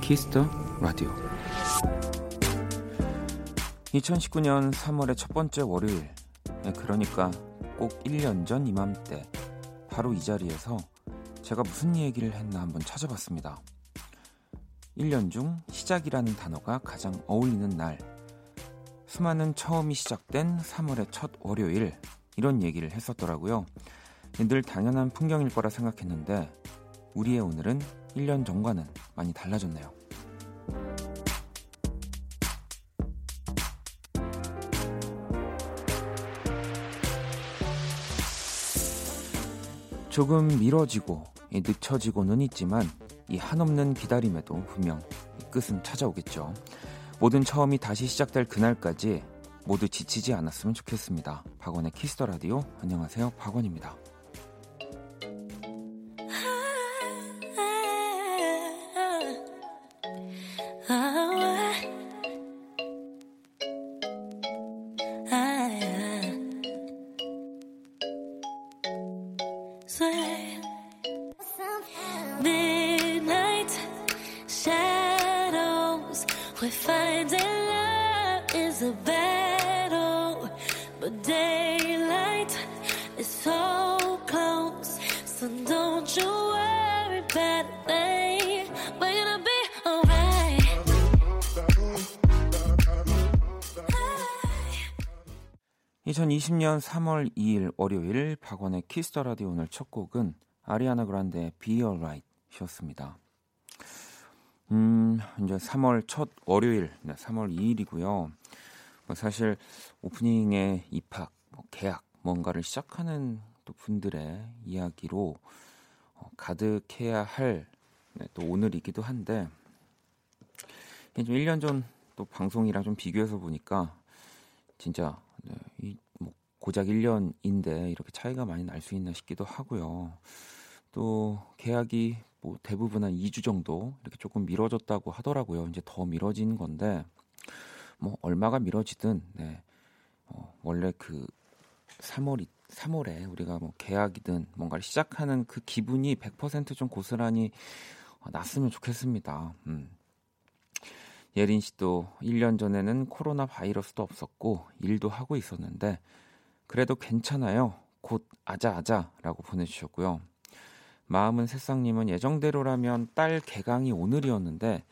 키스 더 라디오. 2019년 3월의 첫 번째 월요일, 그러니까 꼭 1년 전 이맘때 바로 이 자리에서 제가 무슨 얘기를 했나 한번 찾아봤습니다. 1년 중 시작이라는 단어가 가장 어울리는 날, 수많은 처음이 시작된 3월의 첫 월요일, 이런 얘기를 했었더라고요. 늘 당연한 풍경일 거라 생각했는데 우리의 오늘은 1년 전과는 많이 달라졌네요. 조금 미뤄지고 늦춰지고는 있지만 이 한없는 기다림에도 분명 끝은 찾아오겠죠. 모든 처음이 다시 시작될 그날까지 모두 지치지 않았으면 좋겠습니다. 박원의 키스 더 라디오. 안녕하세요, 박원입니다. 2020년 3월 2일 월요일 박원의 키스 더 라디오. 오늘 첫 곡은 아리아나 그란데의 Be Alright 이었습니다. 이제 3월 첫 월요일, 네, 3월 2일이고요. 사실 오프닝에 입학, 계약, 뭔가를 시작하는 또 분들의 이야기로 가득해야 할, 네, 또 오늘이기도 한데, 좀 1년 전 또 방송이랑 좀 비교해서 보니까 진짜, 네, 고작 1년인데 이렇게 차이가 많이 날 수 있나 싶기도 하고요. 또 계약이 뭐 대부분 한 2주 정도 이렇게 조금 미뤄졌다고 하더라고요. 이제 더 미뤄진 건데 뭐 얼마가 미뤄지든, 네, 원래 그 3월에 우리가 뭐 계약이든 뭔가를 시작하는 그 기분이 100% 좀 고스란히 났으면 좋겠습니다. 예린 씨도 1년 전에는 코로나 바이러스도 없었고 일도 하고 있었는데 그래도 괜찮아요. 곧 아자아자라고 보내주셨고요. 마음은 새싹님은 예정대로라면 딸 개강이 오늘이었는데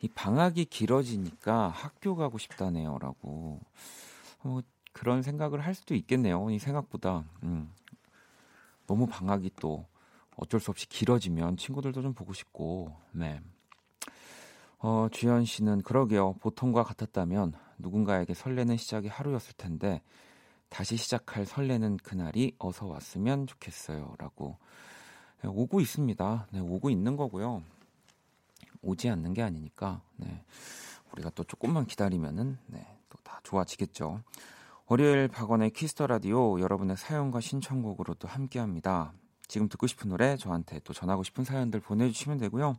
이 방학이 길어지니까 학교 가고 싶다네요 라고. 그런 생각을 할 수도 있겠네요. 이 생각보다 너무 방학이 또 어쩔 수 없이 길어지면 친구들도 좀 보고 싶고. 네. 주현 씨는 그러게요. 보통과 같았다면 누군가에게 설레는 시작이 하루였을 텐데 다시 시작할 설레는 그날이 어서 왔으면 좋겠어요 라고. 네, 오고 있습니다. 네, 오고 있는 거고요. 오지 않는 게 아니니까, 네, 우리가 또 조금만 기다리면은, 네, 또 다 좋아지겠죠. 월요일 박원의 키스 더 라디오, 여러분의 사연과 신청곡으로도 함께합니다. 지금 듣고 싶은 노래, 저한테 또 전하고 싶은 사연들 보내주시면 되고요.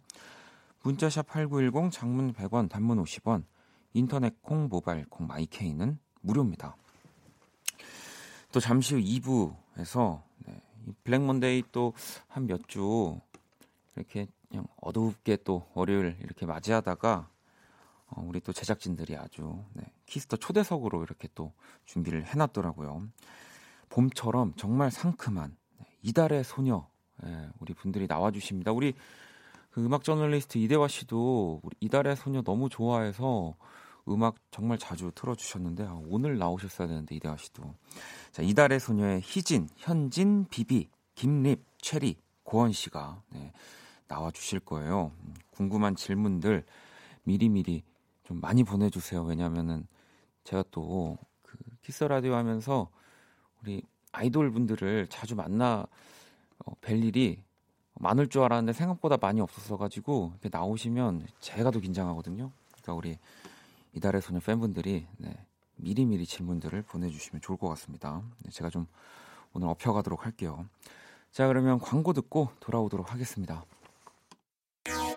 문자샵 8910, 장문 100원, 단문 50원, 인터넷 콩, 모바일 콩, 마이케이는 무료입니다. 또 잠시 후 2부에서, 네, 블랙 먼데이 또 한 몇 주 이렇게 그냥 어둡게 또 월요일 이렇게 맞이하다가 우리 또 제작진들이 아주, 네, 키스터 초대석으로 이렇게 또 준비를 해놨더라고요. 봄처럼 정말 상큼한 이달의 소녀, 네, 우리 분들이 나와주십니다. 우리 그 음악 저널리스트 이대화 씨도 우리 이달의 소녀 너무 좋아해서 음악 정말 자주 틀어주셨는데, 아, 오늘 나오셨어야 되는데 이대화 씨도. 자, 이달의 소녀의 희진, 현진, 비비, 김립, 체리, 고원 씨가, 네, 나와주실 거예요. 궁금한 질문들 미리미리 좀 많이 보내주세요. 왜냐하면은 제가 또 그 키스 라디오 하면서 우리 아이돌 분들을 자주 만나 뵐 일이 많을 줄 알았는데 생각보다 많이 없었어가지고 이렇게 나오시면 제가 더 긴장하거든요. 그러니까 우리 이달의 소녀 팬분들이, 네, 미리미리 질문들을 보내주시면 좋을 것 같습니다. 제가 좀 오늘 업혀가도록 할게요. 자, 그러면 광고 듣고 돌아오도록 하겠습니다. 키스.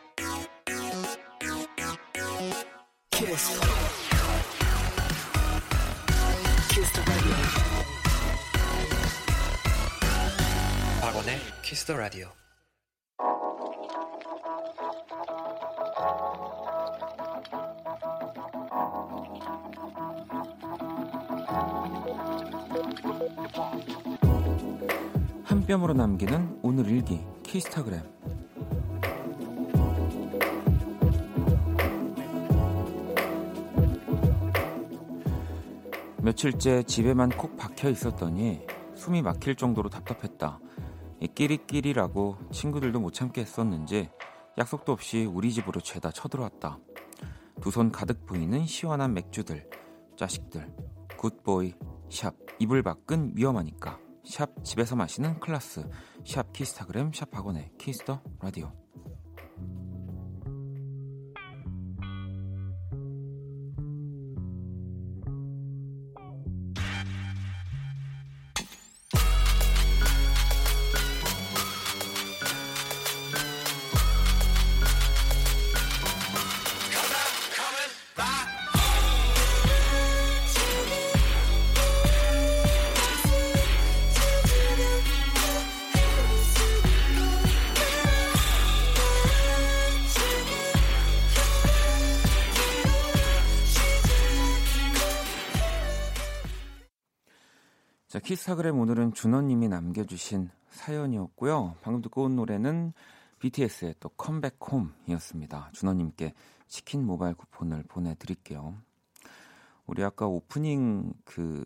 키스 더 라디오. 박원의 키스 더 라디오. 한 뼘으로 남기는 오늘 일기 키스타그램. 며칠째 집에만 콕 박혀 있었더니 숨이 막힐 정도로 답답했다. 끼리끼리라고 친구들도 못 참게 했었는지 약속도 없이 우리 집으로 죄다 쳐들어왔다. 두 손 가득 보이는 시원한 맥주들, 자식들, 굿보이, 샵 이불 밖은 위험하니까, 샵 집에서 마시는 클라스, 샵 키스타그램, 샵 박원의 키스 더 라디오. 키스타그램 오늘은 준원님이 남겨주신 사연이었고요. 방금 듣고 온 노래는 BTS의 또 컴백홈이었습니다. 준원님께 치킨 모바일 쿠폰을 보내드릴게요. 우리 아까 오프닝 그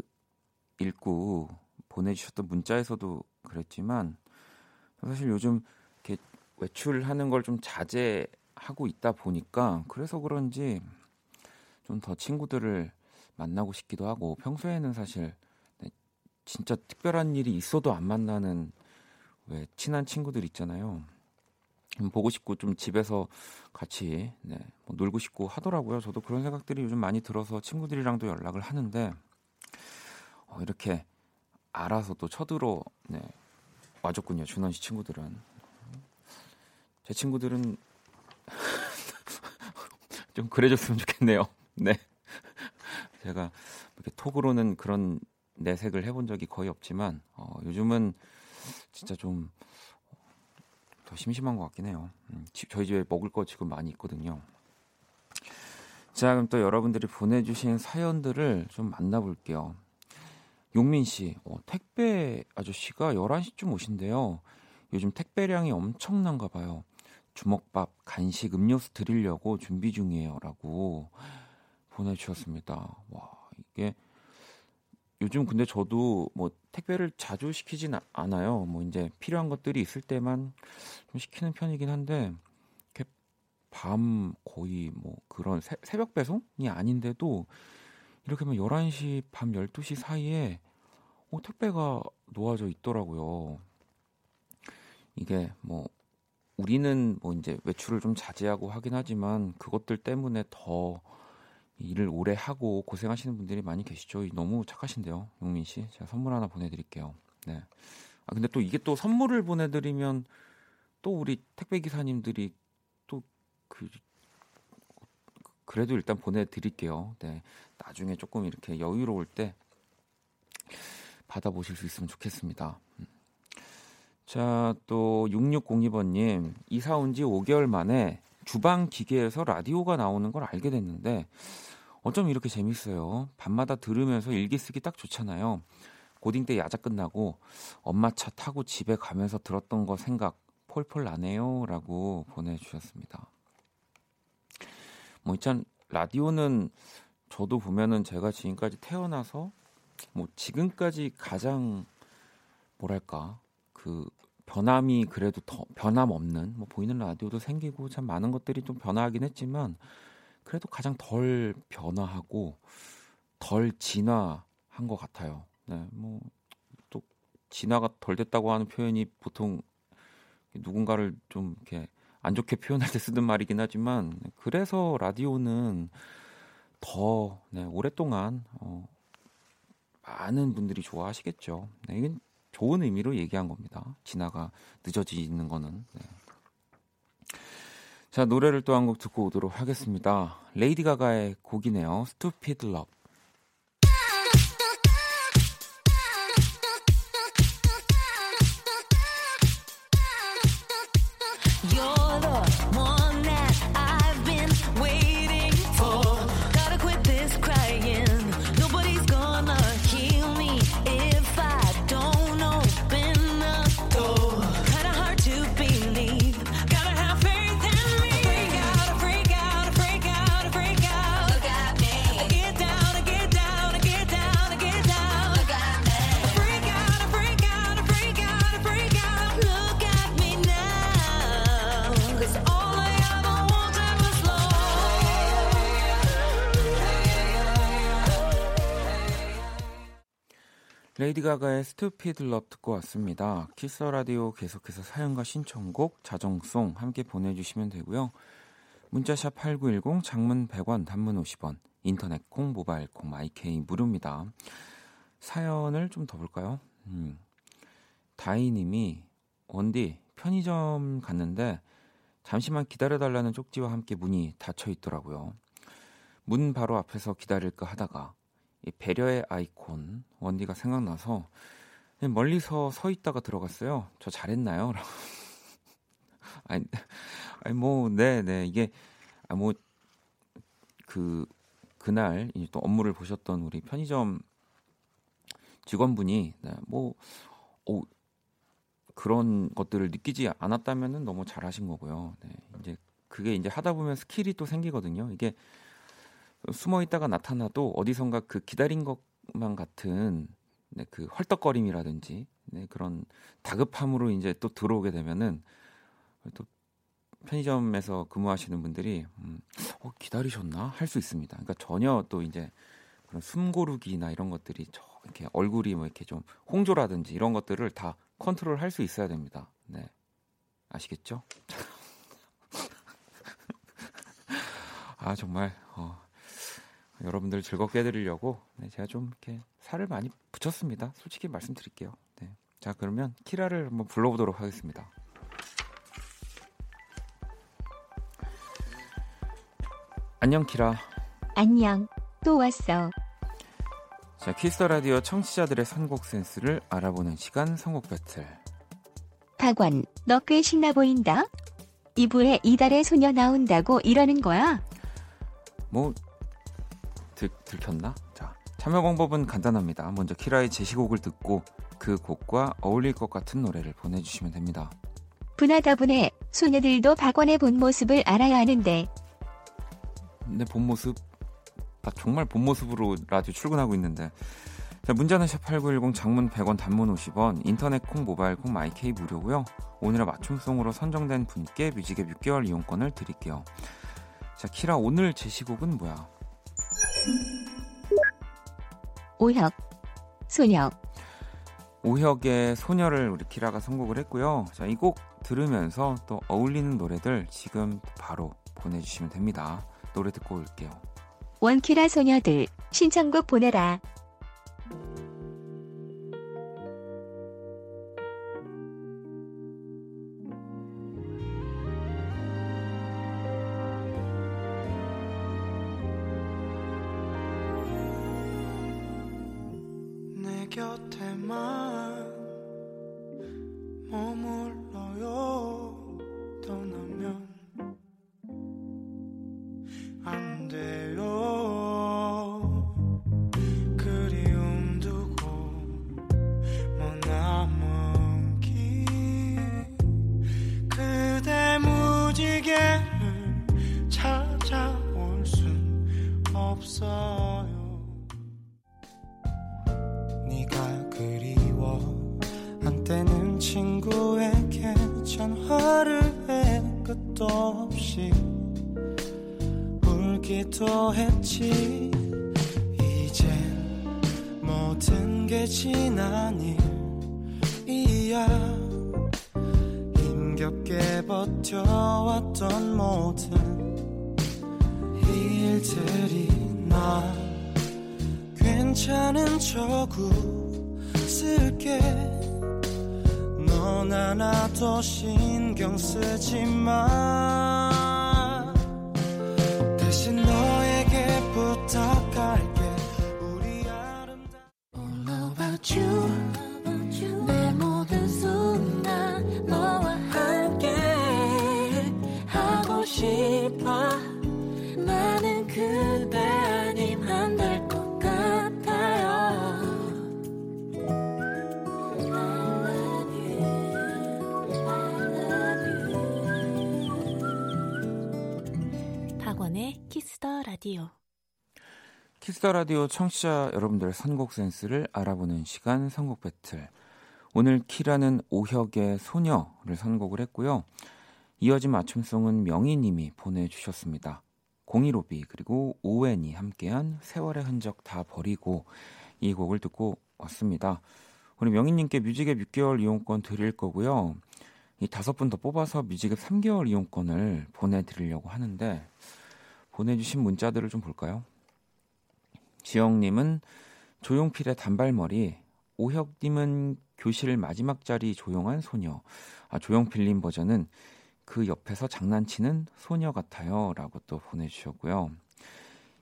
읽고 보내주셨던 문자에서도 그랬지만 사실 요즘 이렇게 외출하는 걸 좀 자제하고 있다 보니까 그래서 그런지 좀 더 친구들을 만나고 싶기도 하고, 평소에는 사실 진짜 특별한 일이 있어도 안 만나는 왜 친한 친구들 있잖아요. 보고 싶고 좀 집에서 같이 뭐 놀고 싶고 하더라고요. 저도 그런 생각들이 요즘 많이 들어서 친구들이랑도 연락을 하는데 이렇게 알아서 또 쳐들어 와줬군요. 준원 씨 친구들은. 제 친구들은 좀 그래줬으면 좋겠네요. 네, 제가 이렇게 톡으로는 그런 내색을 해본 적이 거의 없지만 요즘은 진짜 좀 더 심심한 것 같긴 해요. 저희 집에 먹을 거 지금 많이 있거든요. 자, 그럼 또 여러분들이 보내주신 사연들을 좀 만나볼게요. 용민 씨, 택배 아저씨가 11시쯤 오신대요. 요즘 택배량이 엄청난가 봐요. 주먹밥, 간식, 음료수 드리려고 준비 중이에요 라고 보내주셨습니다. 와, 이게 요즘 근데 저도 뭐 택배를 자주 시키진 않아요. 뭐 이제 필요한 것들이 있을 때만 좀 시키는 편이긴 한데, 이렇게 밤 거의 뭐 그런 새벽 배송이 아닌데도 이렇게 하면 11시, 밤 12시 사이에 택배가 놓아져 있더라고요. 이게 뭐 우리는 뭐 이제 외출을 좀 자제하고 하긴 하지만 그것들 때문에 더 일을 오래 하고 고생하시는 분들이 많이 계시죠. 너무 착하신데요, 용민 씨. 제가 선물 하나 보내드릴게요. 네. 아, 근데 또 이게 또 선물을 보내드리면 또 우리 택배 기사님들이 또 그래도 일단 보내드릴게요. 네. 나중에 조금 이렇게 여유로울 때 받아보실 수 있으면 좋겠습니다. 자, 또 6602번님, 이사 온 지 5개월 만에 주방 기계에서 라디오가 나오는 걸 알게 됐는데 어쩜 이렇게 재밌어요. 밤마다 들으면서 일기 쓰기 딱 좋잖아요. 고딩 때 야자 끝나고 엄마 차 타고 집에 가면서 들었던 거 생각 폴폴 나네요 라고 보내주셨습니다. 뭐 일단 라디오는 저도 보면은 제가 지금까지 태어나서 뭐 지금까지 가장 뭐랄까 그 변함이 그래도 더 변함없는, 뭐 보이는 라디오도 생기고 참 많은 것들이 좀 변화하긴 했지만 그래도 가장 덜 변화하고 덜 진화한 것 같아요. 네, 뭐 또 진화가 덜 됐다고 하는 표현이 보통 누군가를 좀 이렇게 안 좋게 표현할 때 쓰는 말이긴 하지만, 그래서 라디오는 더 오랫동안 많은 분들이 좋아하시겠죠. 네, 이건 좋은 의미로 얘기한 겁니다. 진화가 늦어지는 거는. 네. 자, 노래를 또 한 곡 듣고 오도록 하겠습니다. 레이디 가가의 곡이네요. Stupid Love. 레이디 가가의 스튜피드 러브 듣고 왔습니다. 키스 라디오 계속해서 사연과 신청곡, 자정송 함께 보내주시면 되고요. 문자샵 8910, 장문 100원, 단문 50원, 인터넷 콩, 모바일 콩, 마이케이 무료입니다. 사연을 좀 더 볼까요? 다희님이 원디 편의점 갔는데 잠시만 기다려달라는 쪽지와 함께 문이 닫혀있더라고요. 문 바로 앞에서 기다릴까 하다가 이 배려의 아이콘 원디가 생각나서 그냥 멀리서 서있다가 들어갔어요. 저 잘했나요? 아니 뭐 네네 이게 뭐 그날 이제 또 업무를 보셨던 우리 편의점 직원분이 네, 뭐 그런 것들을 느끼지 않았다면은 너무 잘하신 거고요. 네, 이제 그게 이제 하다 보면 스킬이 또 생기거든요. 이게 숨어 있다가 나타나도 어디선가 그 기다린 것만 같은 네, 그 헐떡거림이라든지 네, 그런 다급함으로 이제 또 들어오게 되면은 또 편의점에서 근무하시는 분들이 기다리셨나 할 수 있습니다. 그러니까 전혀 또 이제 그런 숨고르기나 이런 것들이 이렇게 얼굴이 뭐 이렇게 좀 홍조라든지 이런 것들을 다 컨트롤 할 수 있어야 됩니다. 네. 아시겠죠? 아, 정말. 여러분들 즐겁게 해드리려고 네, 제가 좀 이렇게 살을 많이 붙였습니다. 솔직히 말씀드릴게요. 네. 자, 그러면 키라를 한번 불러보도록 하겠습니다. 안녕, 키라. 안녕. 또 왔어. 자, 키스더라디오 청취자들의 선곡 센스를 알아보는 시간 선곡 배틀. 박원, 너 꽤 신나 보인다? 2부에 이달의 소녀 나온다고 이러는 거야? 뭐 들켰나? 자, 참여 방법은 간단합니다. 먼저 키라의 제시곡을 듣고 그 곡과 어울릴 것 같은 노래를 보내주시면 됩니다. 분하다 분해, 소녀들도 박원의 본 모습을 알아야 하는데. 내 본 모습? 나 정말 본 모습으로 라디오 출근하고 있는데. 자, 문자는 샵8910, 장문 100원, 단문 50원, 인터넷 콩, 모바일 콩, 마이케이 무료고요. 오늘의 맞춤송으로 선정된 분께 뮤직앱 6개월 이용권을 드릴게요. 자, 키라 오늘 제시곡은 뭐야? 오혁, 소녀. 오혁의 소녀를 우리 키라가 선곡을 했고요. 자, 이 곡 들으면서 또 어울리는 노래들 지금 바로 보내주시면 됩니다. 노래 듣고 올게요. 원키라 소녀들 신청곡 보내라. 내 곁에만 머물러요. 떠나면 안 돼요. 그리움 두고 뭐 남은 길 그대 무지개를 찾아올 순 없어요. 네가 그리워 한때는 친구에게 전화를 해 끝도 없이 기도 했지. 이젠 모든 게 지난 일이야. 힘겹게 버텨왔던 모든 일들이 나 괜찮은 척 웃을게. 넌 하나도 신경 쓰지 마. 너에게 부탁할게. 우리 아름다운 All about you. 내 모든 순간 너와 함께 하고 싶어. 나는 그대 아님 안 될 것 같아요. I love you. 박원의 키스더라디오. 키스더라디오 청취자 여러분들의 선곡 센스를 알아보는 시간 선곡 배틀. 오늘 키라는 오혁의 소녀를 선곡을 했고요. 이어진 맞춤송은 명희님이 보내주셨습니다. 015B 그리고 오웬이 함께한 세월의 흔적 다 버리고. 이 곡을 듣고 왔습니다. 우리 명희님께 뮤직앱 6개월 이용권 드릴 거고요. 이 5분 더 뽑아서 뮤직앱 3개월 이용권을 보내드리려고 하는데 보내주신 문자들을 좀 볼까요? 지영님은 조용필의 단발머리, 오혁님은 교실 마지막 자리 조용한 소녀, 아, 조용필님 버전은 그 옆에서 장난치는 소녀 같아요 라고 또 보내주셨고요.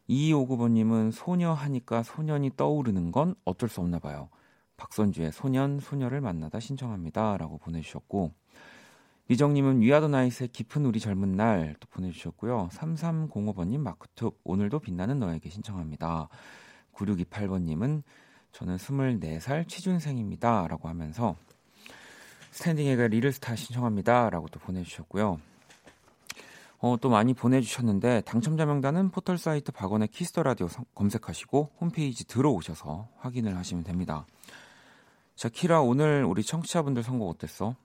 2259번님은 소녀 하니까 소년이 떠오르는 건 어쩔 수 없나 봐요. 박선주의 소년, 소녀를 만나다 신청합니다 라고 보내주셨고, 미정님은 위아더나잇의 깊은 우리 젊은 날 또 보내주셨고요. 3305번님 마크툽 오늘도 빛나는 너에게 신청합니다. 9628번님은 저는 24살 취준생입니다 라고 하면서 스탠딩에가 리를스타 신청합니다 라고 또 보내주셨고요. 또 많이 보내주셨는데 당첨자 명단은 포털사이트 박원의 키스더라디오 검색하시고 홈페이지 들어오셔서 확인을 하시면 됩니다. 자, 키라, 오늘 우리 청취자분들 선곡 어땠어?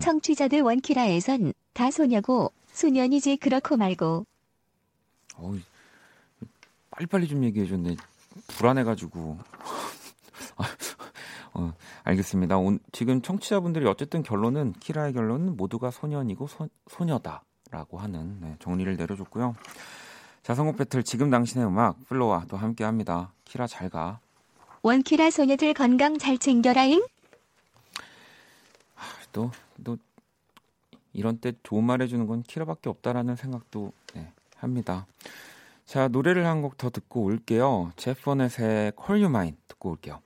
청취자들 원키라에선 다 소녀고 소년이지 그렇고 말고. 빨리빨리 좀 얘기해줬네. 불안해가지고. 알겠습니다. 지금 청취자분들이 어쨌든 결론은, 키라의 결론은 모두가 소년이고 소녀다라고 하는, 네, 정리를 내려줬고요. 자, 선곡 배틀 지금 당신의 음악 플로와 또 함께합니다. 키라 잘 가. 원키라 소녀들 건강 잘 챙겨라잉. 또 이런 때 좋은 말 해주는 건 키라밖에 없다라는 생각도, 네, 합니다. 자, 노래를 한 곡 더 듣고 올게요. 제프 버넷의 Call You Mine 듣고 올게요.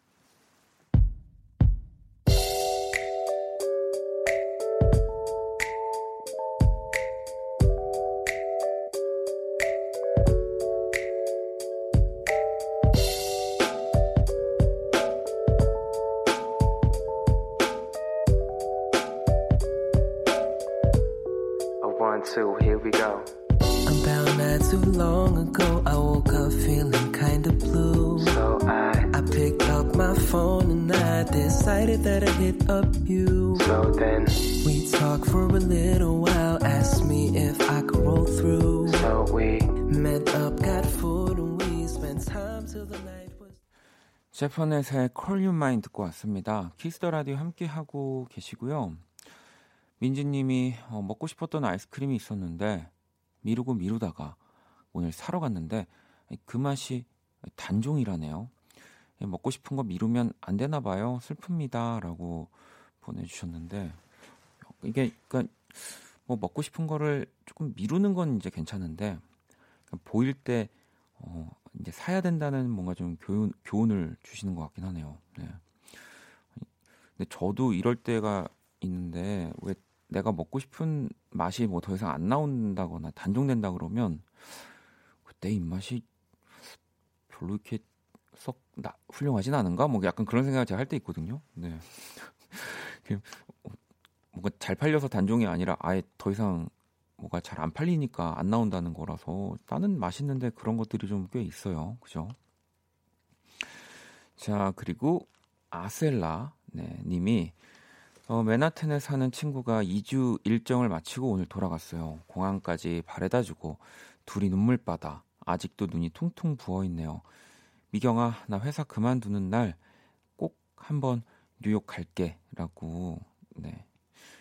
제퍼넷의 Call You Mine 듣고 왔습니다. 키스더라디오 함께하고 계시고요. 민지님이 먹고 싶었던 아이스크림이 있었는데 미루고 미루다가 오늘 사러 갔는데 그 맛이 단종이라네요. 먹고 싶은 거 미루면 안 되나 봐요. 슬픕니다 라고 보내주셨는데, 이게 그러니까 뭐 먹고 싶은 거를 조금 미루는 건 이제 괜찮은데, 그러니까 보일 때 이제 사야 된다는 뭔가 좀 교훈을 주시는 것 같긴 하네요. 네. 근데 저도 이럴 때가 있는데, 왜 내가 먹고 싶은 맛이 뭐 더 이상 안 나온다거나 단종된다 그러면 그때 입맛이 별로 이렇게 썩 훌륭하진 않은가? 뭐 약간 그런 생각을 제가 할 때 있거든요. 네. 뭔가 잘 팔려서 단종이 아니라 아예 더 이상 뭐가 잘 안 팔리니까 안 나온다는 거라서, 나는 맛있는데 그런 것들이 좀 꽤 있어요. 그죠? 자, 그리고 아셀라, 네, 님이 맨하튼에 사는 친구가 2주 일정을 마치고 오늘 돌아갔어요. 공항까지 바래다 주고 둘이 눈물바다. 아직도 눈이 퉁퉁 부어있네요. 미경아, 나 회사 그만두는 날 꼭 한번 뉴욕 갈게 라고, 네,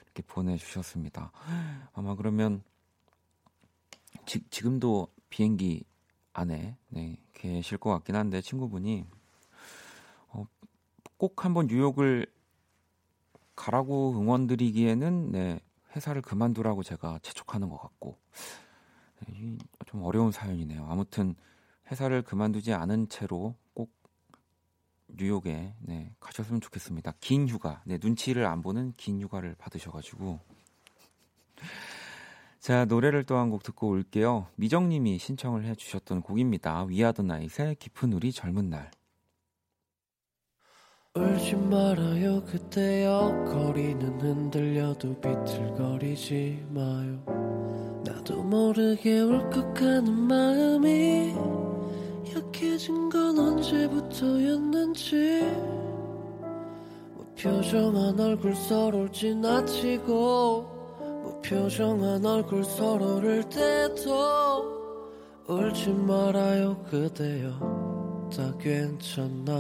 이렇게 보내주셨습니다. 아마 그러면 지금도 비행기 안에, 네, 계실 것 같긴 한데 친구분이 꼭 한번 뉴욕을 가라고 응원드리기에는, 네, 회사를 그만두라고 제가 재촉하는 것 같고, 네, 좀 어려운 사연이네요. 아무튼 회사를 그만두지 않은 채로 꼭 뉴욕에, 네, 가셨으면 좋겠습니다. 긴 휴가, 네, 눈치를 안 보는 긴 휴가를 받으셔가지고. 자, 노래를 또 한 곡 듣고 올게요. 미정님이 신청을 해주셨던 곡입니다. 위아더나잇의 깊은 우리 젊은 날. 울지 말아요 그때 옆거리는 흔들려도 비틀거리지 마요. 나도 모르게 울컥하는 마음이 약해진 건 언제부터였는지 무표정한 얼굴 서로를 지나치고 무표정한 얼굴 서로를 대도. 울지 말아요 그대여 다 괜찮아.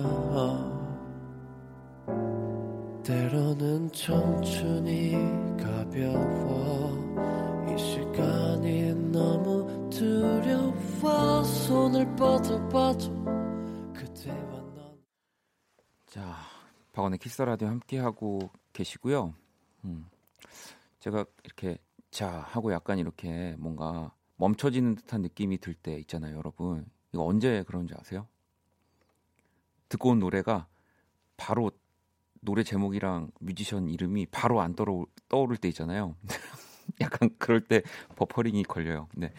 때로는 청춘이 가벼워. 이 시간이 너무 두려워. 손을 뻗어봐줘 그대와 넌. 자, 박원의 키스라디오 함께하고 계시고요. 제가 이렇게 자 하고 약간 이렇게 뭔가 멈춰지는 듯한 느낌이 들 때 있잖아요, 여러분. 이거 언제 그런지 아세요? 듣고 온 노래가 바로 노래 제목이랑 뮤지션 이름이 바로 안 떠오를 때 있잖아요. 약간 그럴 때 버퍼링이 걸려요. 네,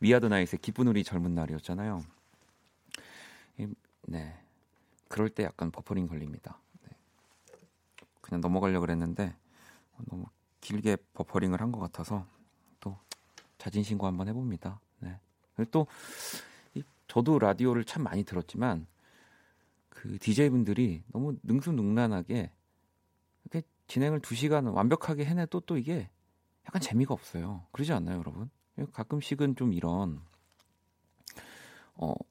위아더나잇의 기쁜 우리 젊은 날이었잖아요. 네, 그럴 때 약간 버퍼링 걸립니다. 네. 그냥 넘어가려고 그랬는데 너무 길게 버퍼링을 한 것 같아서 또 자진신고 한번 해봅니다. 네. 그리고 또 저도 라디오를 참 많이 들었지만 그 DJ분들이 너무 능수능란하게 이렇게 진행을 2시간 완벽하게 해내도 또 이게 약간 재미가 없어요. 그러지 않나요, 여러분? 가끔씩은 좀 이런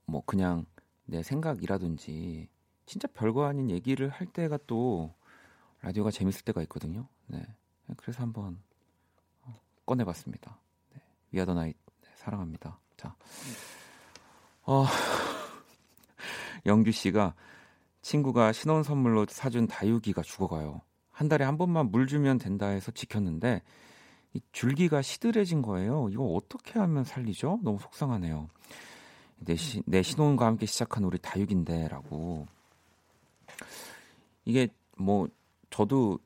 뭐 그냥 내 생각이라든지 진짜 별거 아닌 얘기를 할 때가 또 라디오가 재밌을 때가 있거든요. 네. 그래서 한번 꺼내봤습니다. 네. 위아더나잇 네, 사랑합니다. 자, 영규 씨가 친구가 신혼 선물로 사준 다육이가 죽어가요. 한 달에 한 번만 물 주면 된다 해서 지켰는데 이 줄기가 시들해진 거예요. 이거 어떻게 하면 살리죠? 너무 속상하네요. 내 신혼과 함께 시작한 우리 다육인데라고. 이게 뭐 저도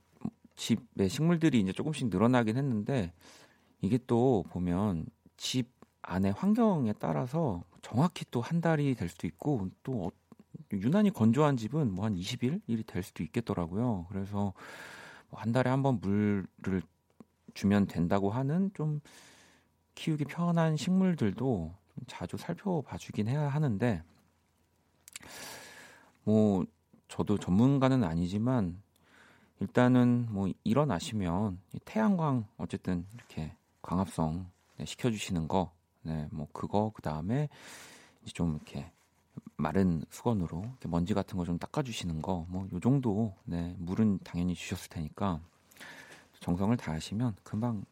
집에 식물들이 이제 조금씩 늘어나긴 했는데 이게 또 보면 집 안에 환경에 따라서 정확히 또 한 달이 될 수도 있고 또 유난히 건조한 집은 뭐 한 20일이 될 수도 있겠더라고요. 그래서 뭐 한 달에 한 번 물을 주면 된다고 하는 좀 키우기 편한 식물들도 자주 살펴봐주긴 해야 하는데 뭐 저도 전문가는 아니지만 일단은 뭐 일어나시면 태양광 어쨌든 이렇게 광합성 시켜주시는 거, 네, 뭐 그거 그 다음에 좀 이렇게 마른 수건으로 이렇게 먼지 같은 거 좀 닦아주시는 거, 뭐 요 정도, 네, 물은 당연히 주셨을 테니까 정성을 다하시면 금방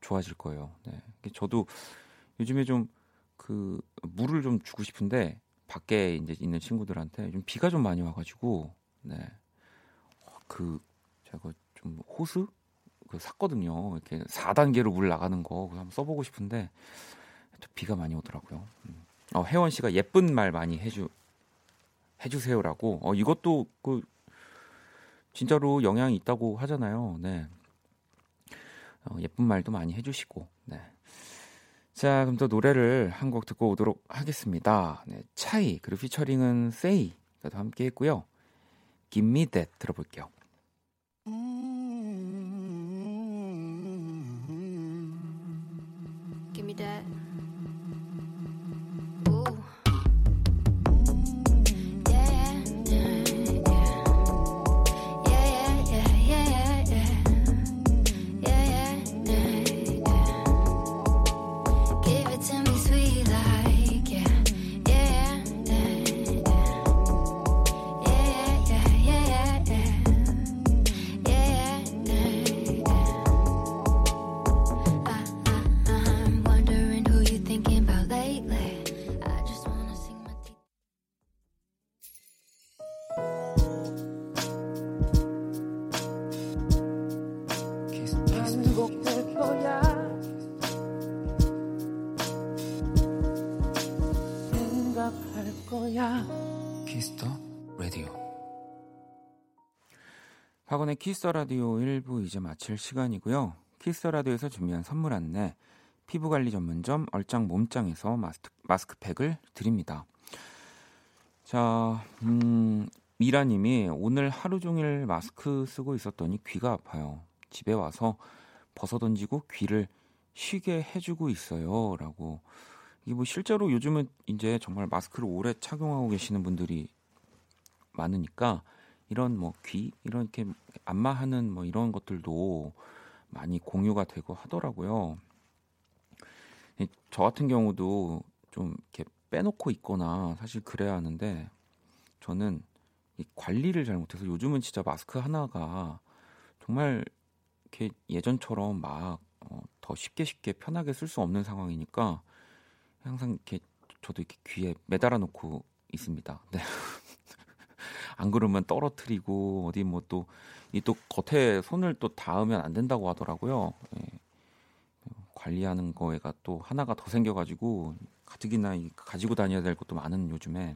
좋아질 거예요. 네, 저도 요즘에 좀 그 물을 좀 주고 싶은데 밖에 이제 있는 친구들한테 좀 비가 좀 많이 와가지고, 네, 그 제가 좀 호스 그 샀거든요. 이렇게 4단계로 물 나가는 거 한번 써보고 싶은데 또 비가 많이 오더라고요. 혜원 씨가 예쁜 말 많이 해주세요라고. 이것도 그 진짜로 영향이 있다고 하잖아요. 네. 예쁜 말도 많이 해주시고. 네. 자, 그럼 또 노래를 한 곡 듣고 오도록 하겠습니다. 네, 차이 그리고 피처링은 세이가 함께했고요. Give me that 들어볼게요. Give me that. Ooh. Yeah, yeah, yeah, yeah, yeah, yeah, yeah, yeah. Give it to me sweet like yeah, yeah, yeah, yeah, yeah, yeah, yeah, yeah. 키스터 라디오. 박원의 키스터 라디오 1부 이제 마칠 시간이고요. 키스터 라디오에서 준비한 선물 안내. 피부관리 전문점 얼짱 몸짱에서 마스크팩을 드립니다. 자, 미라님이 오늘 하루 종일 마스크 쓰고 있었더니 귀가 아파요. 집에 와서 벗어던지고 귀를 쉬게 해주고 있어요.라고. 이게 뭐 실제로 요즘은 이제 정말 마스크를 오래 착용하고 계시는 분들이 많으니까 이런 뭐 귀 이런 이렇게 안마하는 뭐 이런 것들도 많이 공유가 되고 하더라고요. 저 같은 경우도 좀 이렇게 빼놓고 있거나 사실 그래야 하는데 저는 이 관리를 잘못해서 요즘은 진짜 마스크 하나가 정말 이렇게 예전처럼 막 더 쉽게 편하게 쓸 수 없는 상황이니까 항상 이렇게 저도 이렇게 귀에 매달아 놓고 있습니다. 네. 안 그러면 떨어뜨리고 어디 뭐 또 이 또 겉에 손을 또 닿으면 안 된다고 하더라고요. 예. 관리하는 거에가 또 하나가 더 생겨가지고 가뜩이나 가지고 다녀야 될 것도 많은 요즘에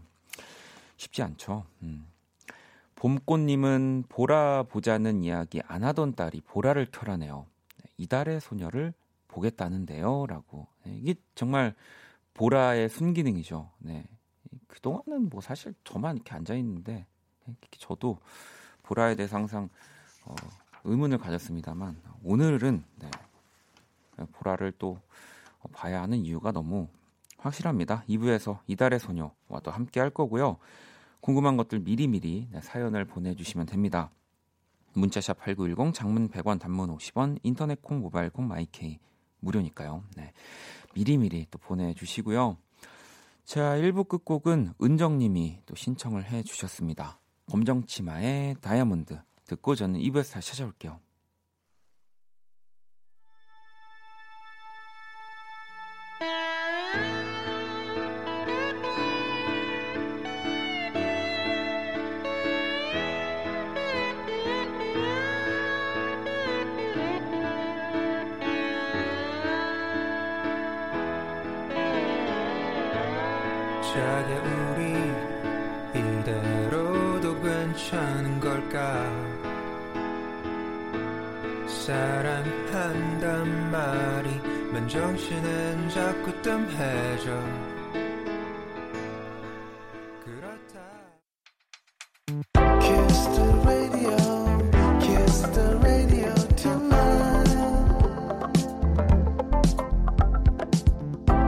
쉽지 않죠. 봄꽃님은 보라 보자는 이야기 안 하던 딸이 보라를 켜라네요. 이달의 소녀를 보겠다는데요라고. 이게 정말 보라의 순기능이죠. 네. 그동안은 뭐 사실 저만 이렇게 앉아있는데 저도 보라에 대해서 항상 의문을 가졌습니다만 오늘은 네, 보라를 또 봐야 하는 이유가 너무 확실합니다. 2부에서 이달의 소녀와 또 함께 할 거고요. 궁금한 것들 미리미리 네, 사연을 보내주시면 됩니다. 문자샵 8910, 장문 100원, 단문 50원, 인터넷 콩, 모바일 콩, 마이케이 무료니까요. 네, 미리미리 또 보내주시고요. 자, 1부 끝곡은 은정님이 또 신청을 해주셨습니다. 검정치마의 다이아몬드 듣고 저는 2부에서 다시 찾아올게요. 사랑한단 말이 맨정신은 자꾸 뜸해져. 그렇다. Kiss the radio, kiss the radio tonight.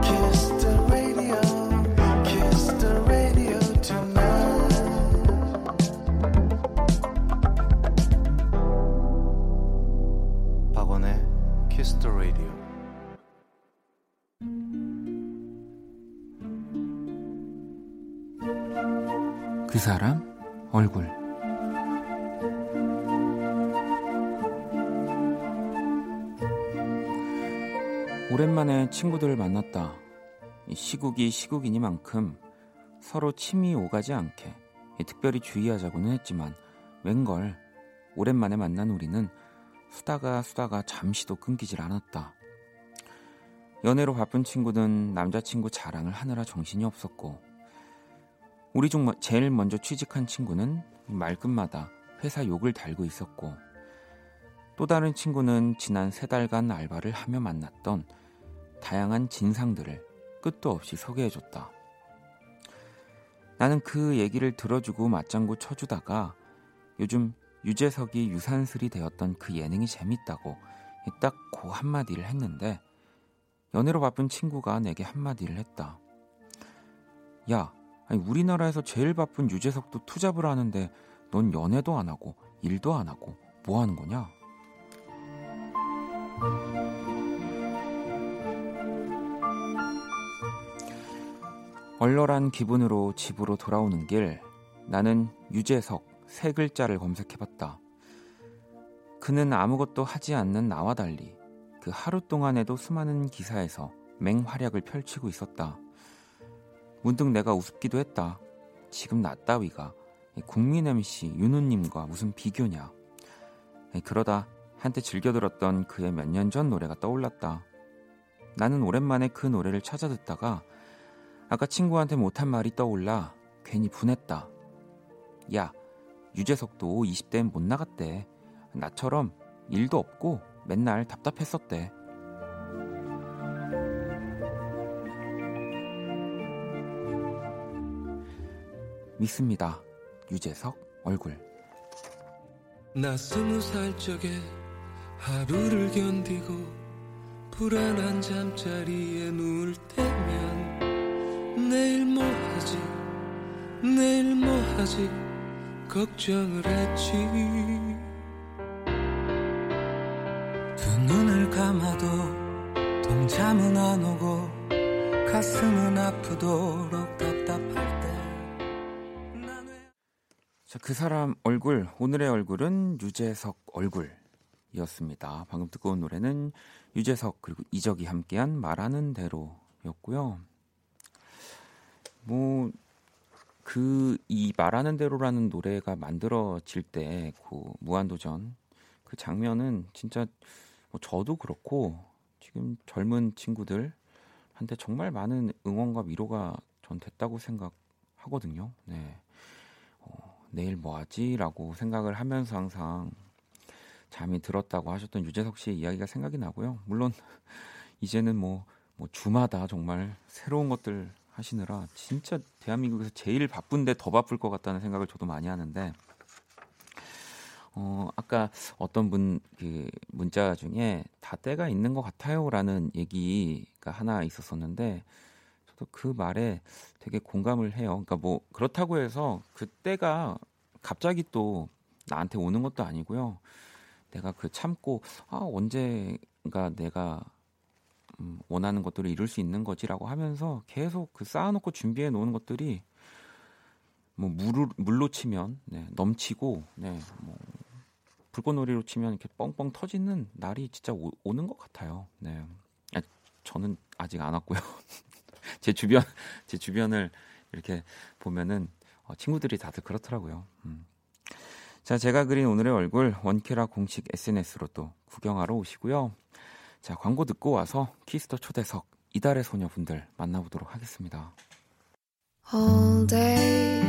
Kiss the radio, kiss the radio tonight. 박원의 Kiss the Radio. 그 사람 얼굴. 오랜만에 친구들을 만났다. 시국이 시국이니만큼 서로 침이 오가지 않게 특별히 주의하자고는 했지만 웬걸 오랜만에 만난 우리는 수다가 잠시도 끊기질 않았다. 연애로 바쁜 친구는 남자친구 자랑을 하느라 정신이 없었고 우리 중 제일 먼저 취직한 친구는 말끝마다 회사 욕을 달고 있었고 또 다른 친구는 지난 3달간 알바를 하며 만났던 다양한 진상들을 끝도 없이 소개해줬다. 나는 그 얘기를 들어주고 맞장구 쳐주다가 요즘 유재석이 유산슬이 되었던 그 예능이 재밌다고 딱 그 한마디를 했는데 연애로 바쁜 친구가 내게 한마디를 했다. 야, 아니 우리나라에서 제일 바쁜 유재석도 투잡을 하는데 넌 연애도 안 하고 일도 안 하고 뭐 하는 거냐? 얼얼한 기분으로 집으로 돌아오는 길 나는 유재석 3글자를 검색해봤다. 그는 아무것도 하지 않는 나와 달리 그 하루 동안에도 수많은 기사에서 맹활약을 펼치고 있었다. 문득 내가 우습기도 했다. 지금 나 따위가 국민 MC 윤우님과 무슨 비교냐. 그러다 한때 즐겨들었던 그의 몇 년 전 노래가 떠올랐다. 나는 오랜만에 그 노래를 찾아 듣다가 아까 친구한테 못한 말이 떠올라 괜히 분했다. 야, 유재석도 20대엔 못 나갔대. 나처럼 일도 없고 맨날 답답했었대. 믿습니다. 유재석 얼굴. 나 20살 적에 하루를 견디고 불안한 잠자리에 누울 때면 내일 뭐 하지 걱정을 했지. 두 눈을 감아도 동참은 안 오고 가슴은 아프도록 답답할 때 자, 그 사람 얼굴, 오늘의 얼굴은 유재석 얼굴이었습니다. 방금 듣고 온 노래는 유재석 그리고 이적이 함께한 말하는 대로였고요. 뭐 그 이 말하는 대로라는 노래가 만들어질 때 그 무한도전 그 장면은 진짜 뭐 저도 그렇고 지금 젊은 친구들한테 정말 많은 응원과 위로가 전 됐다고 생각하거든요. 네. 내일 뭐하지? 라고 생각을 하면서 항상 잠이 들었다고 하셨던 유재석 씨의 이야기가 생각이 나고요. 물론 이제는 뭐 주마다 정말 새로운 것들 하시느라 진짜 대한민국에서 제일 바쁜데 더 바쁠 것 같다는 생각을 저도 많이 하는데 아까 어떤 분 그 문자 중에 다 때가 있는 것 같아요라는 얘기가 하나 있었었는데 저도 그 말에 되게 공감을 해요. 그러니까 뭐 그렇다고 해서 그 때가 갑자기 또 나한테 오는 것도 아니고요. 내가 그 참고 언제가 내가 원하는 것들을 이룰 수 있는 거지라고 하면서 계속 그 쌓아놓고 준비해 놓은 것들이 뭐 물로 치면 넘치고 뭐 불꽃놀이로 치면 이렇게 뻥뻥 터지는 날이 진짜 오는 것 같아요. 네, 저는 아직 안 왔고요. 제 주변을 이렇게 보면은 친구들이 다들 그렇더라고요. 자, 제가 그린 오늘의 얼굴 원키라 공식 SNS로 또 구경하러 오시고요. 자, 광고 듣고 와서 키스더 초대석 이달의 소녀분들 만나보도록 하겠습니다. All day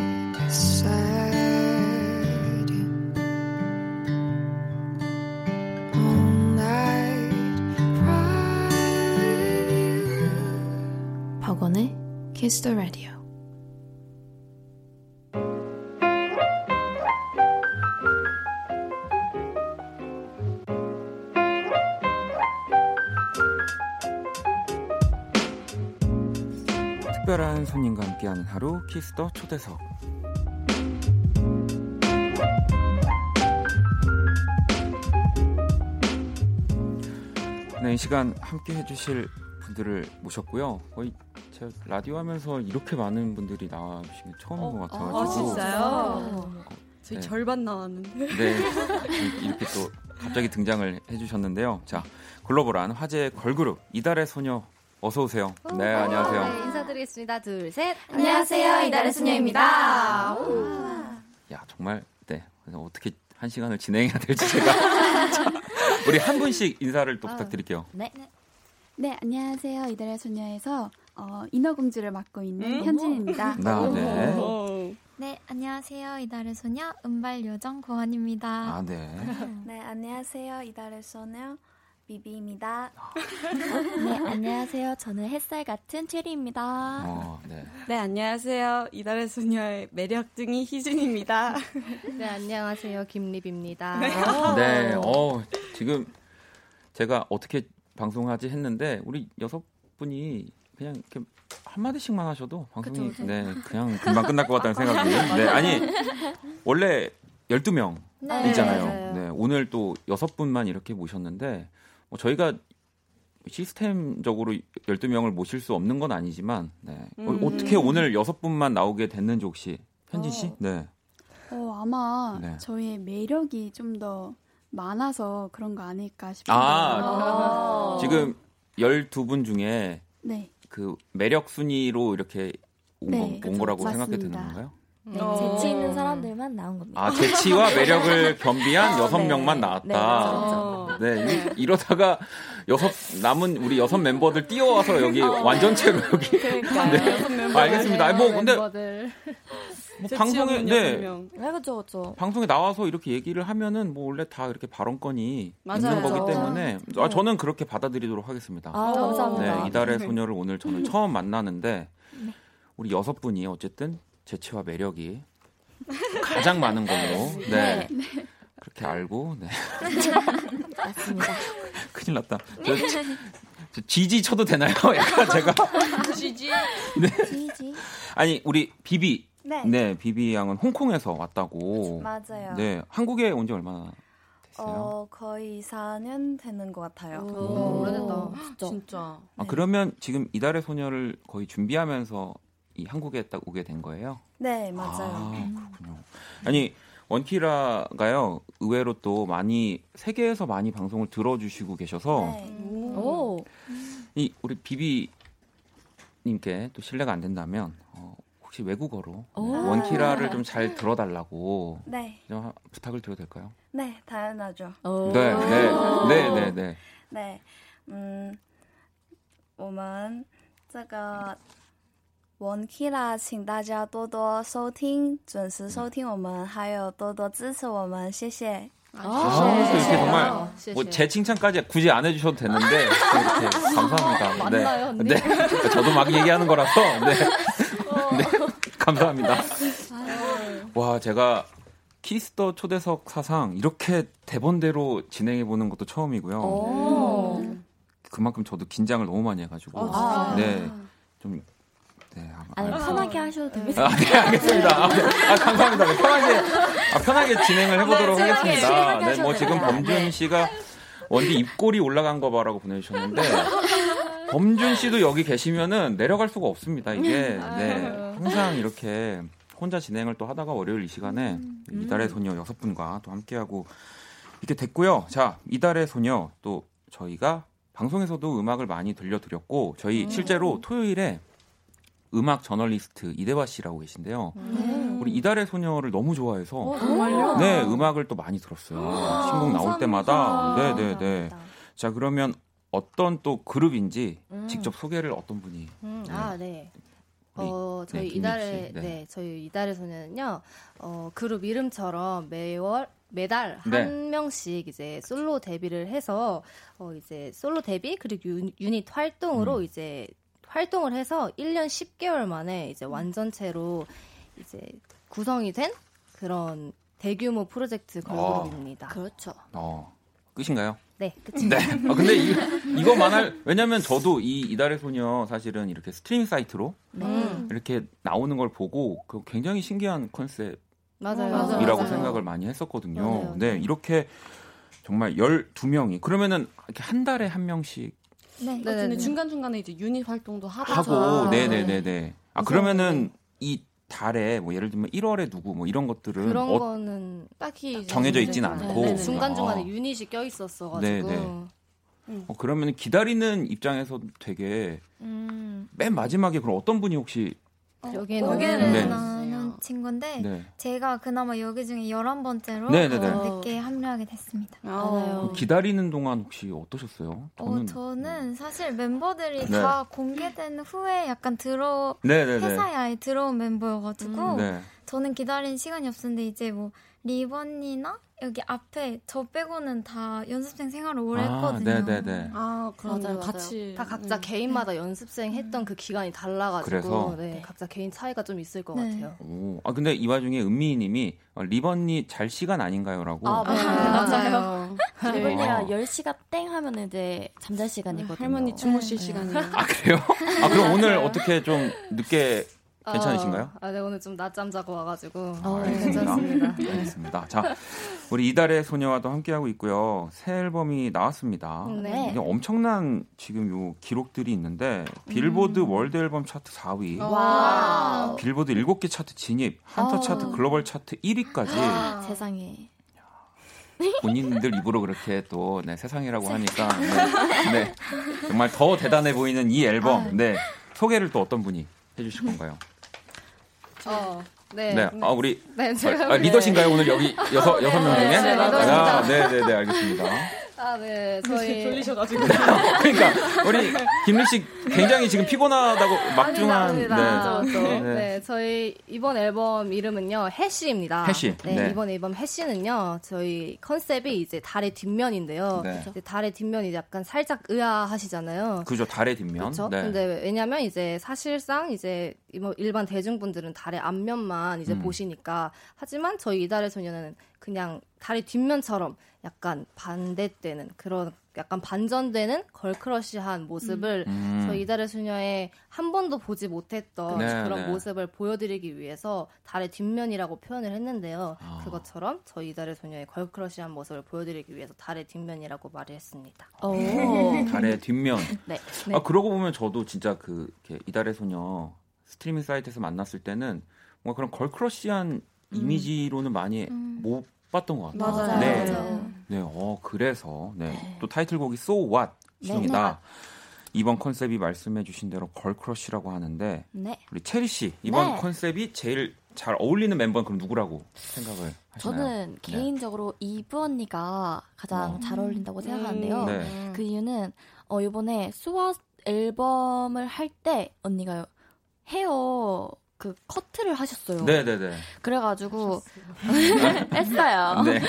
sad, all night pride. 박원의 Kiss the Radio. 특별한 손님과 함께하는 하루 키스더 초대석. 네, 이 시간 함께 해주실 분들을 모셨고요. 거의 제 라디오 하면서 이렇게 많은 분들이 나와주신 게 처음인 것 같아가지고. 진짜요? 저희 네. 절반 나왔는데. 네, 이렇게 또 갑자기 등장을 해주셨는데요. 자, 글로벌한 화제의 걸그룹 이달의 소녀. 어서 오세요. 네, 안녕하세요. 네, 인사드리겠습니다. 둘, 셋. 안녕하세요. 이달의 소녀입니다. 야, 정말 네. 그래서 어떻게 한 시간을 진행해야 될지 제가 우리 한 분씩 인사를 또 부탁드릴게요. 네, 안녕하세요. 이달의 소녀에서 인어공주를 맡고 있는 현진입니다. 네, 안녕하세요. 이달의 소녀 은발 요정 고원입니다. 네, 안녕하세요. 이달의 소녀 비비입니다. 네, 안녕하세요. 저는 햇살 같은 체리입니다. 네, 안녕하세요. 이달의 소녀의 매력둥이 희진입니다. 네, 안녕하세요. 김립입니다. 네, 지금 제가 어떻게 방송하지 했는데 우리 6분이 그냥 이렇게 한마디씩만 하셔도 방송이 그냥 금방 끝날 것 같다는 생각이 들어요. 네, 아니 원래 12명 있잖아요. 네, 오늘 또 6분만 이렇게 모셨는데 저희가 시스템적으로 12명을 모실 수 없는 건 아니지만 어떻게 오늘 6분만 나오게 됐는지 혹시 현진 씨? 아마 저희의 매력이 좀 더 많아서 그런 거 아닐까 싶어요. 지금 12분 중에 그 매력 순위로 이렇게 온 거라고 생각해 드는 건가요? 네, 재치 있는 사람들만 나온 겁니다. 재치와 매력을 겸비한 6명만 나왔다. 이러다가 남은 우리 6 멤버들 뛰어와서 여기 완전체로 여기. 알겠습니다. 근데 방송에 방송에 나와서 이렇게 얘기를 하면은 원래 다 이렇게 발언권이 있는 거기 때문에 저는 그렇게 받아들이도록 하겠습니다. 감사합니다. 이달의 소녀를 오늘 저는 처음 만나는데 우리 6분이 어쨌든 재치와 매력이 가장 많은 걸로 그렇게 알고 맞습니다. 큰일 났다. 저 지지 쳐도 되나요? 약간 제가 지지. 아니 우리 비비 비비 양은 홍콩에서 왔다고. 맞아요. 네, 한국에 온 지 얼마나 됐어요? 거의 4년 되는 것 같아요. 오래됐다. 진짜. 그러면 지금 이달의 소녀를 거의 준비하면서 이 한국에 딱 오게 된 거예요? 네, 맞아요. 그렇군요. 아니 원키라가요 의외로 또 많이 세계에서 많이 방송을 들어주시고 계셔서 이 우리 비비님께 또 실례가 안 된다면 혹시 외국어로 원키라를 좀 잘 들어달라고 좀 부탁을 드려도 될까요? 네, 당연하죠. 네. 我们这个 원키라 请大家多多收听准时收听我们还有多多支持我们谢谢 아, 정말 뭐 제 칭찬까지 굳이 안 해주셔도 되는데 이렇게 감사합니다. 맞나요, 네. 네. 저도 막 얘기하는 거라서 네. 감사합니다. 와, 제가 키스더 초대석 사상 이렇게 대본대로 진행해보는 것도 처음이고요. 그만큼 저도 긴장을 너무 많이 해가지고 편하게 하셔도 됩니다. 네, 알겠습니다. 감사합니다. 편하게 진행을 해보도록 하겠습니다. 네, 뭐 지금 범준 씨가 원디 입꼬리 올라간 거 봐라고 보내주셨는데 범준 씨도 여기 계시면은 내려갈 수가 없습니다. 이게 네, 항상 이렇게 혼자 진행을 또 하다가 월요일 이 시간에 이달의 소녀 6분과 또 함께하고 이렇게 됐고요. 자, 이달의 소녀 또 저희가 방송에서도 음악을 많이 들려드렸고 저희 실제로 토요일에 음악 저널리스트 이대화 씨라고 계신데요. 우리 이달의 소녀를 너무 좋아해서 네, 음악을 또 많이 들었어요. 신곡 나올 때마다. 네. 자, 그러면 어떤 또 그룹인지 직접 소개를 어떤 분이? 저희 저희 이달의 소녀는요. 그룹 이름처럼 매달 한 명씩 이제 솔로 데뷔를 해서 이제 솔로 데뷔 그리고 유닛 활동으로 이제 활동을 해서 1년 10개월 만에 이제 완전체로 이제 구성이 된 그런 대규모 프로젝트 걸그룹입니다. 그렇죠. 끝인가요? 네, 끝입니다. 네. 근데 이거만 왜냐면 저도 이 이달의 소녀 사실은 이렇게 스트리밍 사이트로 이렇게 나오는 걸 보고 그 굉장히 신기한 컨셉. 맞아요. 생각을 많이 했었거든요. 네, 이렇게 정말 12명이 그러면은 이렇게 한 달에 한 명씩 근데 중간중간에 이제 유닛 활동도 하고 그러면은 이 달에 뭐 예를 들면 1월에 누구 뭐 이런 것들은 그런 거는 딱히 정해져 있진 않고 중간중간에 유닛이 껴 있었어 가지고 그러면은 기다리는 입장에서 되게 맨 마지막에 그럼 어떤 분이 혹시 여기는 친구인데 제가 그나마 여기 중에 11번째로 늦게 합류하게 됐습니다. 기다리는 동안 혹시 어떠셨어요? 저는 사실 멤버들이 다 공개된 후에 약간 회사에 아예 들어온 멤버여가지고 저는 기다리는 시간이 없었는데 이제 뭐 리번이나 여기 앞에 저 빼고는 다 연습생 생활을 오래 했거든요. 맞아요. 같이 다 각자 개인마다 연습생 했던 그 기간이 달라가지고 그래서 각자 개인 차이가 좀 있을 것 같아요. 근데 이 와중에 은미님이 리번이 잘 시간 아닌가요라고. 맞아요. 리번이랑 10시가 땡 하면 이제 잠잘 시간이거든요. 할머니 주무실 시간이요. 그래요? 그럼 오늘 어떻게 좀 늦게? 괜찮으신가요? 네, 오늘 좀 낮잠 자고 와가지고 괜찮습니다. 알겠습니다. 자, 우리 이달의 소녀와도 함께하고 있고요. 새 앨범이 나왔습니다. 이게 엄청난 지금 요 기록들이 있는데 빌보드 월드 앨범 차트 4위, 와우. 빌보드 7개 차트 진입, 한터 차트 글로벌 차트 1위까지. 세상에. 본인들 입으로 그렇게 또 세상이라고 하니까 정말 더 대단해 보이는 이 앨범 소개를 또 어떤 분이 해주실 건가요? 우리 리더신가요? 오늘 여기 여섯 명 중에? 네, 알겠습니다. 저희 졸리셔가지고. 그러니까 우리 김립 씨 굉장히 지금 피곤하다고 막중한. 저희 이번 앨범 이름은요 해시입니다. 해시. 이번 앨범 해시는요 저희 컨셉이 이제 달의 뒷면인데요. 이제 달의 뒷면이 약간 살짝 의아하시잖아요. 그죠, 달의 뒷면. 그렇죠. 근데 왜냐면 이제 사실상 이제 일반 대중분들은 달의 앞면만 이제 보시니까 하지만 저희 이달의 소녀는 그냥 달의 뒷면처럼 약간 반대되는 그런 약간 반전되는 걸크러쉬한 모습을 저희 이달의 소녀의 한 번도 보지 못했던 그런 모습을 보여드리기 위해서 달의 뒷면이라고 표현을 했는데요. 그것처럼 저희 이달의 소녀의 걸크러쉬한 모습을 보여드리기 위해서 달의 뒷면이라고 말을 했습니다. 달의 뒷면. 그러고 보면 저도 진짜 그 이달의 소녀 스트리밍 사이트에서 만났을 때는 뭔가 그런 걸크러쉬한 이미지로는 많이 못 봤던 것 같아요. 맞아요. 네, 맞아요. 네, 그래서 네. 또 타이틀곡이 So What 신이다. 네. 이번 컨셉이 말씀해주신 대로 걸크러쉬라고 하는데 네. 우리 체리 씨 이번 네. 컨셉이 제일 잘 어울리는 멤버는 그럼 누구라고 생각을 하시나요? 저는 개인적으로 네. 이브 언니가 가장 잘 어울린다고 생각하는데요. 네. 그 이유는 이번에 수아 앨범을 할 때 언니가 헤어 그 커트를 하셨어요. 네네네. 그래가지고 했어요. 네.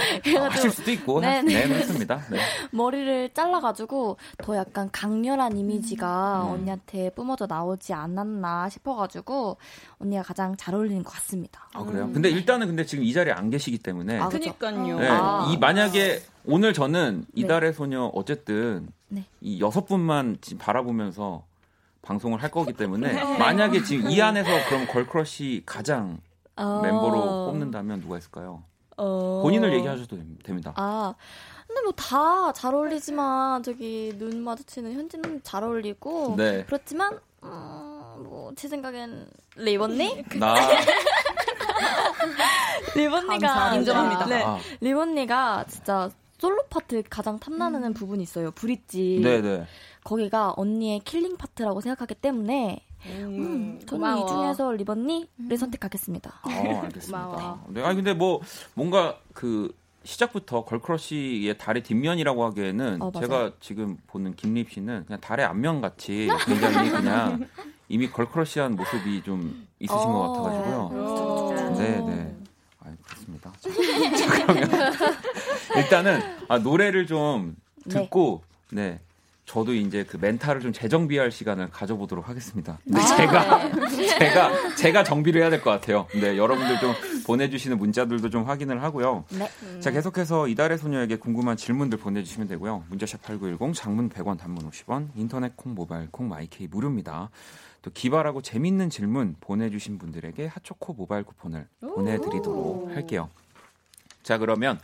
하실 수도 있고 했습니다. 네. 머리를 잘라가지고 더 약간 강렬한 이미지가 언니한테 뿜어져 나오지 않았나 싶어가지고 언니가 가장 잘 어울리는 것 같습니다. 아 그래요? 근데 일단은 근데 지금 이 자리에 안 계시기 때문에. 아, 그러니까요. 네. 이 만약에 오늘 저는 이달의 소녀 어쨌든 이 6분만 지금 바라보면서. 방송을 할 거기 때문에 네. 만약에 지금 이 안에서 그럼 걸크러쉬 가장 멤버로 뽑는다면 누가 있을까요? 본인을 얘기하셔도 됩니다. 아 근데 뭐 다 잘 어울리지만 저기 눈 마주치는 현진은 잘 어울리고 네. 그렇지만 뭐 제 생각엔 리브 언니? 리브 언니가 인정합니다. 네. 아. 리브 언니가 진짜 솔로 파트 가장 탐나는 부분이 있어요. 브릿지. 네네. 거기가 언니의 킬링 파트라고 생각하기 때문에 저는 이 중에서 리브 언니를 선택하겠습니다. 아, 알겠습니다. 네, 아니 근데 뭐 뭔가 그 시작부터 걸크러쉬의 달의 뒷면이라고 하기에는 제가 지금 보는 김립 씨는 그냥 달의 앞면 같이 굉장히 그냥 이미 걸크러쉬한 모습이 좀 있으신 것 같아가지고요. 네네. 아, 그렇습니다. 그러면 일단은 노래를 좀 듣고 네. 저도 이제 그 멘탈을 좀 재정비할 시간을 가져보도록 하겠습니다. 근데 제가 정비를 해야 될 것 같아요. 네, 여러분들 좀 보내주시는 문자들도 좀 확인을 하고요. 네. 자, 계속해서 이달의 소녀에게 궁금한 질문들 보내주시면 되고요. 문자샵 8910, 장문 100원, 단문 50원, 인터넷 콩, 모바일 콩, 마이케이 무료입니다. 또 기발하고 재밌는 질문 보내주신 분들에게 핫초코 모바일 쿠폰을 보내드리도록 할게요. 자, 그러면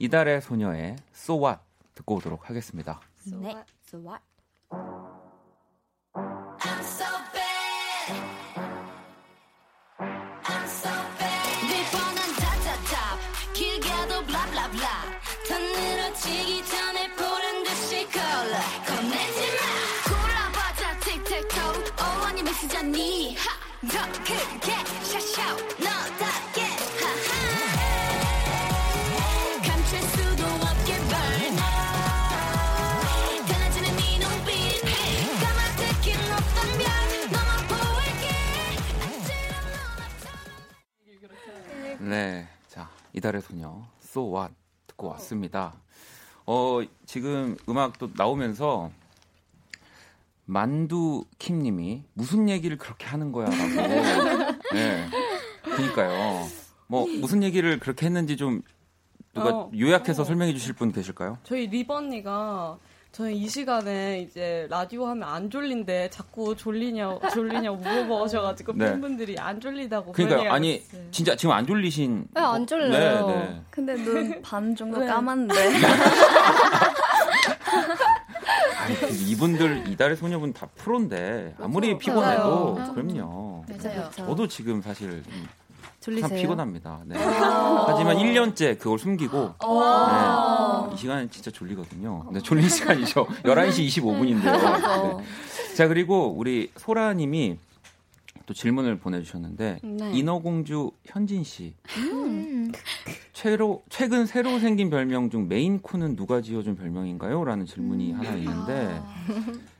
이달의 소녀의 So What 듣고 오도록 하겠습니다. So 네. What? So what? I'm so bad. I'm so bad. 네 뻔한 답답답 길 가도 블라블라블라 더 늘어지기 전에 보란 듯이 걸라 겁내지 마 골라봐자 틱틱톡 어머니 메시지니 더 크게 샤샤 너답게 네, 자 이달의 소녀 So What 듣고 왔습니다. 지금 음악도 나오면서 만두킴님이 무슨 얘기를 그렇게 하는 거야라고. 네, 그러니까요. 뭐 무슨 얘기를 그렇게 했는지 좀 누가 요약해서 설명해 주실 분 계실까요? 저희 리버 언니가 저는 이 시간에 이제 라디오 하면 안 졸린데 자꾸 졸리냐고 물어보셔가지고 네. 팬분들이 안 졸리다고. 그러니까요. 아니 했어요. 진짜 지금 안 졸리신. 왜 안 졸려요? 네, 네. 근데 눈 반 정도 까만데. 아니, 이분들 이달의 소녀분 다 프로인데 아무리 그렇죠. 피곤해도 맞아요. 그럼요. 맞아요. 저도 지금 사실 졸리세요? 참 피곤합니다. 네. 하지만 1년째 그걸 숨기고 네. 이 시간은 진짜 졸리거든요. 네, 졸린 시간이죠. 11시 25분인데요. 네. 자 그리고 우리 소라님이 또 질문을 보내주셨는데 네. 인어공주 현진 씨 최근 새로 생긴 별명 중 메인쿤은 누가 지어준 별명인가요? 라는 질문이 하나 있는데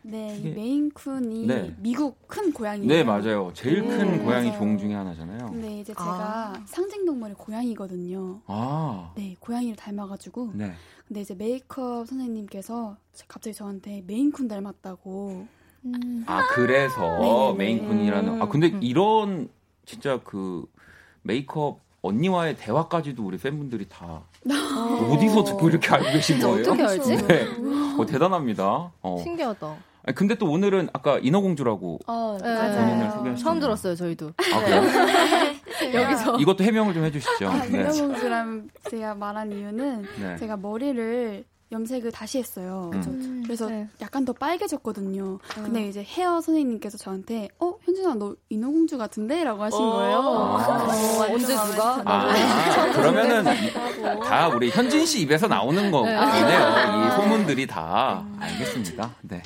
네, 이게... 메인쿤이 네. 미국 큰 고양이예요. 네, 맞아요. 제일 큰 고양이 맞아요. 종 중에 하나잖아요. 네, 이제 제가 상징동물이 고양이거든요. 아, 네, 고양이를 닮아가지고. 네. 근데 이제 메이크업 선생님께서 갑자기 저한테 메인쿤 닮았다고. 아, 그래서 메인쿤이라는. 아, 근데 이런 진짜 그 메이크업 언니와의 대화까지도 우리 팬분들이 다 어디서 듣고 이렇게 알고 계신 거예요? 어떻게 알지? 네. 대단합니다. 신기하다. 아니, 근데 또 오늘은 아까 인어공주라고 네. 본인을 소개하셨어요. 처음 들었어요, 저희도. 아, 그래요? 여기서. 이것도 해명을 좀 해주시죠. 아, 네. 인어공주라면 제가 말한 이유는 네. 제가 머리를 염색을 다시 했어요. 그래서 네. 약간 더 빨개졌거든요. 근데 이제 헤어 선생님께서 저한테 현진아 너 인어공주 같은데? 라고 하신 거예요. 언제 누가? 그러면은 다 우리 현진 씨 입에서 나오는 거네요. 네. 이 소문들이 다. 알겠습니다. 네.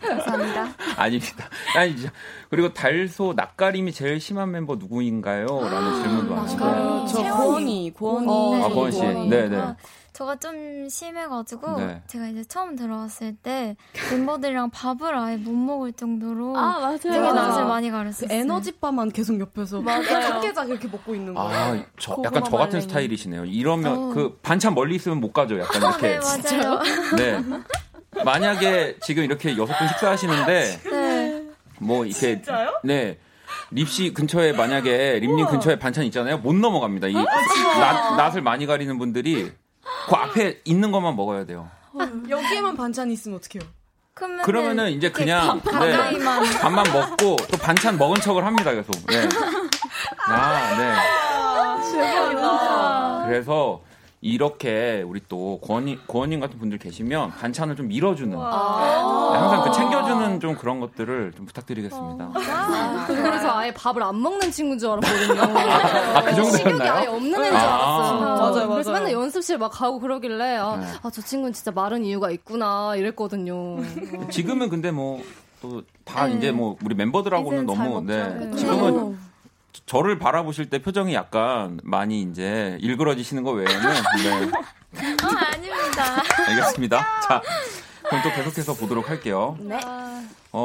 감사합니다. 아닙니다. 아니죠. 그리고 달소 낯가림이 제일 심한 멤버 누구인가요? 라는 질문도 왔어요. 저 고원이. 고원 씨. 네네. 저가 좀 심해가지고 네. 제가 이제 처음 들어왔을 때 멤버들이랑 밥을 아예 못 먹을 정도로 되게 낯을 많이 가렸어요. 그 에너지바만 계속 옆에서 깨자 이렇게 먹고 있는 거예요. 약간 저 같은 스타일이시네요. 이러면 그 반찬 멀리 있으면 못 가죠. 약간 이렇게. 네, 맞아요. 네. 만약에 지금 이렇게 6분 식사하시는데 네. 뭐 이렇게 진짜요? 네. 립씨 근처에 만약에 립님 근처에 반찬 있잖아요. 못 넘어갑니다. 이 낯을 많이 가리는 분들이 그 앞에 있는 것만 먹어야 돼요. 여기에만 반찬이 있으면 어떡해요? 그러면은 이제 그냥 밥만 먹고 또 반찬 먹은 척을 합니다. 계속. 네. 대박이다. 그래서 이렇게 우리 또 고원님 같은 분들 계시면 반찬을 좀 밀어주는 항상 그 챙겨주는 좀 그런 것들을 좀 부탁드리겠습니다. 그래서 아예 밥을 안 먹는 친구인 줄 알았거든요. 그 정도였나요? 식욕이 아예 없는 애인 줄 알았어요. 맞아요. 그래서 맨날 연습실 막 가고 그러길래 저 친구는 진짜 마른 이유가 있구나 이랬거든요. 지금은 근데 뭐 또 다 이제 뭐 우리 멤버들하고는 너무 지금은 저를 바라보실 때 표정이 약간 많이 이제 일그러지시는 거 외에는 네. 아닙니다. 알겠습니다. 자, 그럼 또 계속해서 보도록 할게요. 네.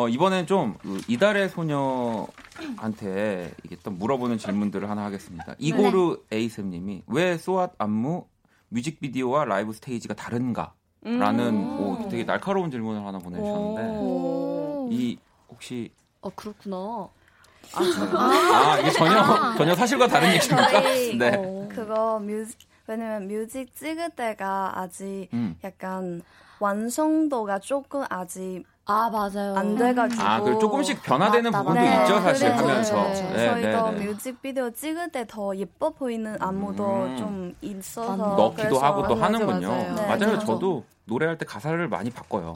이번엔 좀 이달의 소녀한테 이게 또 물어보는 질문들을 하나 하겠습니다. 이고르 네. 에이셈님이 왜 소앗 안무 뮤직비디오와 라이브 스테이지가 다른가라는 되게 날카로운 질문을 하나 보내주셨는데 이 혹시 그렇구나. 이게 전혀 사실과 다른 얘기입니까? 네. 그거 왜냐면 뮤직 찍을 때가 아직 약간 완성도가 조금 아직 맞아요. 안 돼가지고 그 조금씩 변화되는 부분도 있죠 사실 하면서. 네. 저희도 뮤직비디오 찍을 때 더 예뻐 보이는 안무도 좀 있어서 넣기도 하고 또 하는군요. 맞아요. 저도 노래할 때 가사를 많이 바꿔요.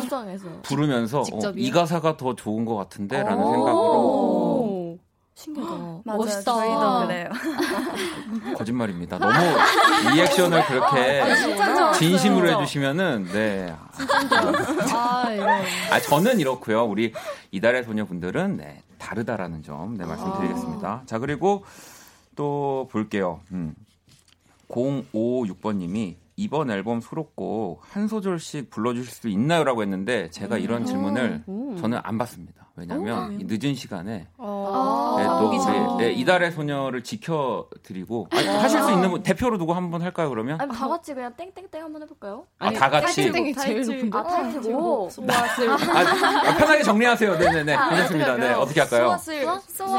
수정해서 부르면서 이 가사가 더 좋은 것 같은데라는 생각으로. 신기하다. 멋있다. 저희도 그래요. 거짓말입니다. 너무 리액션을 그렇게 진심으로 해주시면은 네. 저는 이렇고요. 우리 이달의 소녀분들은 네, 다르다라는 점 네, 말씀드리겠습니다. 자 그리고 또 볼게요. 056번님이 이번 앨범 수록곡 한 소절씩 불러주실 수 있나요? 라고 했는데 제가 이런 질문을 저는 안 받습니다. 왜냐하면 이 늦은 시간에 또 이달의 소녀를 지켜드리고 하실 수 있는 분 대표로 누구 한번 할까요? 그러면 다 같이 그냥 땡땡땡 한번 해볼까요? 다 같이 땡땡이 제일 높은데 타이틀곡 편하게 정리하세요. 네네네 괜찮습니다. 네 어떻게 할까요?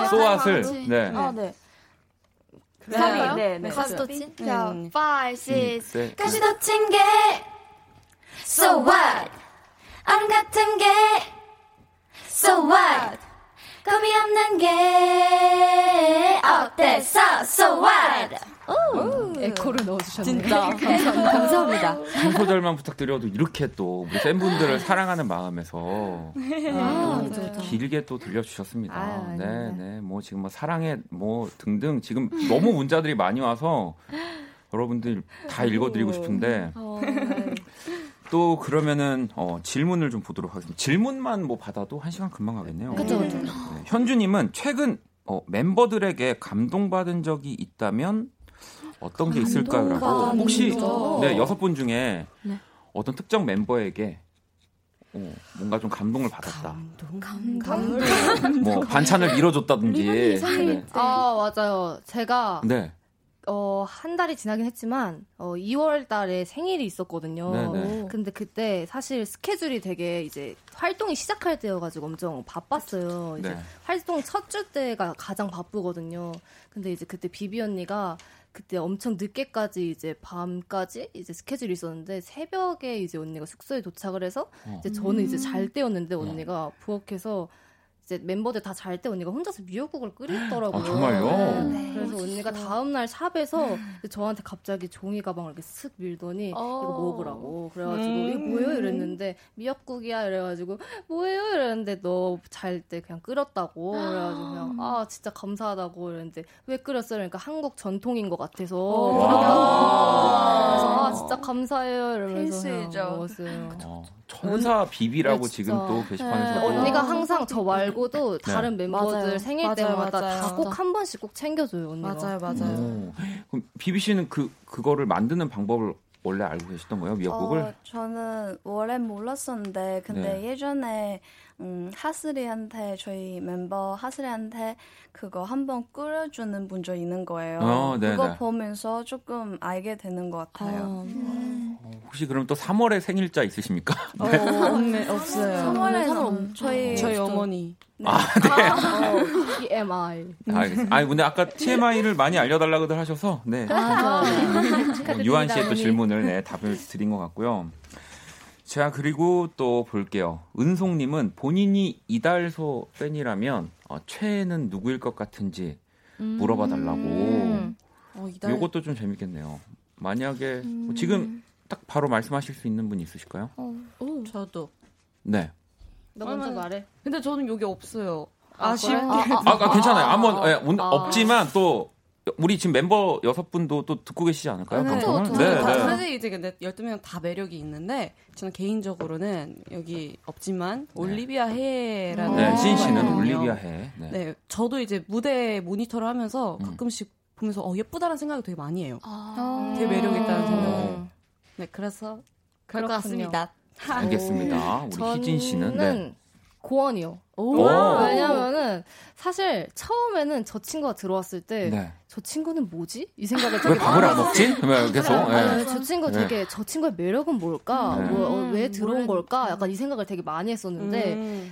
소앗을 네. 네, 가시도친? 5, 6 가시도친 게 So what? 아름 같은 게 So what? 겁이 없는 게 어때서 So what? 에코를 넣어주셨네요. 진짜 감사합니다. 한 소절만 부탁드려도 이렇게 또 우리 팬분들을 사랑하는 마음에서 길게 또 들려주셨습니다. 네. 뭐 지금 뭐 사랑해 뭐 등등 지금 너무 문자들이 많이 와서 여러분들 다 읽어드리고 싶은데 또 그러면은 질문을 좀 보도록 하겠습니다. 질문만 뭐 받아도 1시간 금방 가겠네요. 그렇죠. 네. 현주님은 최근 멤버들에게 감동받은 적이 있다면 어떤 게 있을까요라고 혹시 6분 중에 어떤 특정 멤버에게 뭔가 좀 감동을 받았다. 감동. 뭐 반찬을 밀어줬다든지. 맞아요. 제가 한 달이 지나긴 했지만 2월 달에 생일이 있었거든요. 근데 그때 사실 스케줄이 되게 이제 활동이 시작할 때여가지고 엄청 바빴어요. 이제 활동 첫 주 때가 가장 바쁘거든요. 근데 이제 그때 비비 언니가 그때 엄청 늦게까지 이제 밤까지 이제 스케줄이 있었는데 새벽에 이제 언니가 숙소에 도착을 해서 이제 저는 이제 잘 때였는데 언니가 부엌에서 이제 멤버들 다 잘 때 언니가 혼자서 미역국을 끓였더라고요. 아, 정말요? 네. 그래서 언니가 다음날 샵에서 저한테 갑자기 종이 가방을 이렇게 쓱 밀더니 이거 먹으라고. 그래가지고 이게 뭐예요? 이랬는데 미역국이야. 이래가지고 뭐예요? 이랬는데 너 잘 때 그냥 끓였다고. 그래가지고 그냥 아 진짜 감사하다고. 이랬는데 왜 끓였어요? 그러니까 한국 전통인 것 같아서. 그래서 아 진짜 감사해요. 이러면서 먹었어요. 천사 비비라고 네, 지금 또 게시판에서 네. 언니가 항상 저 말고도 다른 네. 멤버들 맞아요. 생일 맞아요. 때마다 다 꼭 한 번씩 꼭 챙겨줘요 언니가. 맞아요, 맞아요. 그럼 비비 씨는 그거를 만드는 방법을 원래 알고 계셨던 거예요, 미역국을? 저는 원래 몰랐었는데 근데 네. 예전에 하슬이한테 저희 멤버 하슬이한테 그거 한번 끓여주는 분 저 있는 거예요. 그거 보면서 조금 알게 되는 것 같아요. 혹시 그럼 또 3월에 생일자 있으십니까? 네. 네, 없어요. 3월에 저희 어머니. 네. 아, 네. TMI. 아니 근데 아까 TMI를 많이 알려달라고들 하셔서 네. 유한 씨의 또 질문을 네, 답을 드린 것 같고요. 자, 그리고 또 볼게요. 은송님은 본인이 이달소 팬이라면 최애는 누구일 것 같은지 물어봐달라고. 이것도 좀 재밌겠네요. 만약에 지금 딱 바로 말씀하실 수 있는 분 있으실까요? 저도. 네. 너 먼저 말해. 근데 저는 여기 없어요. 아쉽게. 괜찮아요. 아무 없지만 또. 우리 지금 멤버 6분도 또 듣고 계시지 않을까요? 네, 사실 이제 근데 12명 다 매력이 있는데 저는 개인적으로는 여기 없지만 올리비아 해라는 네, 신 씨는 올리비아 해. 네, 저도 이제 무대 모니터를 하면서 가끔씩 보면서 예쁘다라는 생각을 되게 많이 해요. 되게 매력 있다는 생각을. 네, 그래서 그럴 것 같습니다. 알겠습니다. 우리 희진 씨는 네. 고원이요. 왜냐면은 사실 처음에는 저 친구가 들어왔을 때 네. 저 친구는 뭐지? 이 생각에 되게 왜 밥을 안 먹지? 계속 네. 저 친구 되게 저 친구의 매력은 뭘까? 네. 왜 들어온 걸까? 약간 이 생각을 되게 많이 했었는데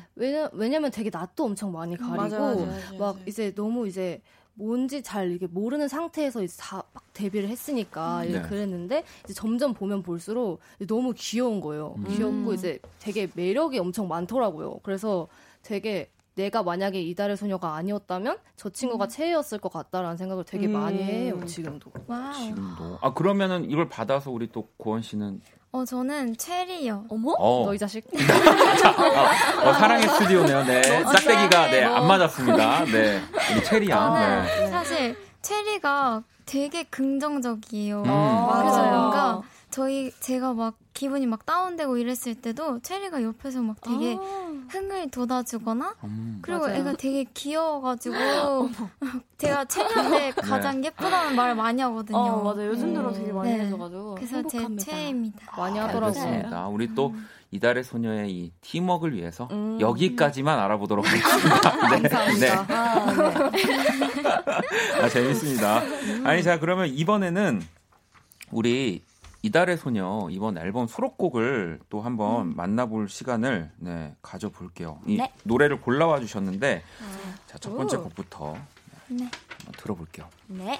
왜냐면 되게 낯도 엄청 많이 가리고 맞아요. 이제 너무 이제 뭔지 잘 이게 모르는 상태에서 이제 다 막 데뷔를 했으니까 이제 그랬는데 이제 점점 보면 볼수록 너무 귀여운 거예요. 귀엽고 이제 되게 매력이 엄청 많더라고요. 그래서 되게 내가 만약에 이달의 소녀가 아니었다면 저 친구가 최애였을 것 같다라는 생각을 되게 많이 해요. 지금도. 와우. 지금도. 아 그러면은 이걸 받아서 우리 또 고원 씨는. 저는 체리요. 어머? 너 이 자식. 사랑의 스튜디오네요. 네. 짝대기가 네, 안 맞았습니다. 네. 우리 체리야. 네. 사실 체리가 되게 긍정적이에요. 그래서 뭔가 제가 막 기분이 막 다운되고 이랬을 때도 체리가 옆에서 막 되게 흥을 돋아주거나 그리고 애가 되게 귀여워가지고 제가 체리한테 가장 예쁘다는 말을 많이 하거든요. 맞아요. 요즘 들어 되게 많이 해줘가지고 그래서 행복합니다. 제 최애입니다. 많이 하더라고요. 우리 또 이달의 소녀의 이 팀워크를 위해서 여기까지만 알아보도록 하겠습니다. 네. 감사합니다. 네. 재밌습니다. 아니 자 그러면 이번에는 우리 이달의 소녀 이번 앨범 수록곡을 또 한번 만나볼 시간을 네, 가져볼게요. 이 노래를 골라와 주셨는데 자, 첫 번째 곡부터 네. 한번 들어볼게요. 네.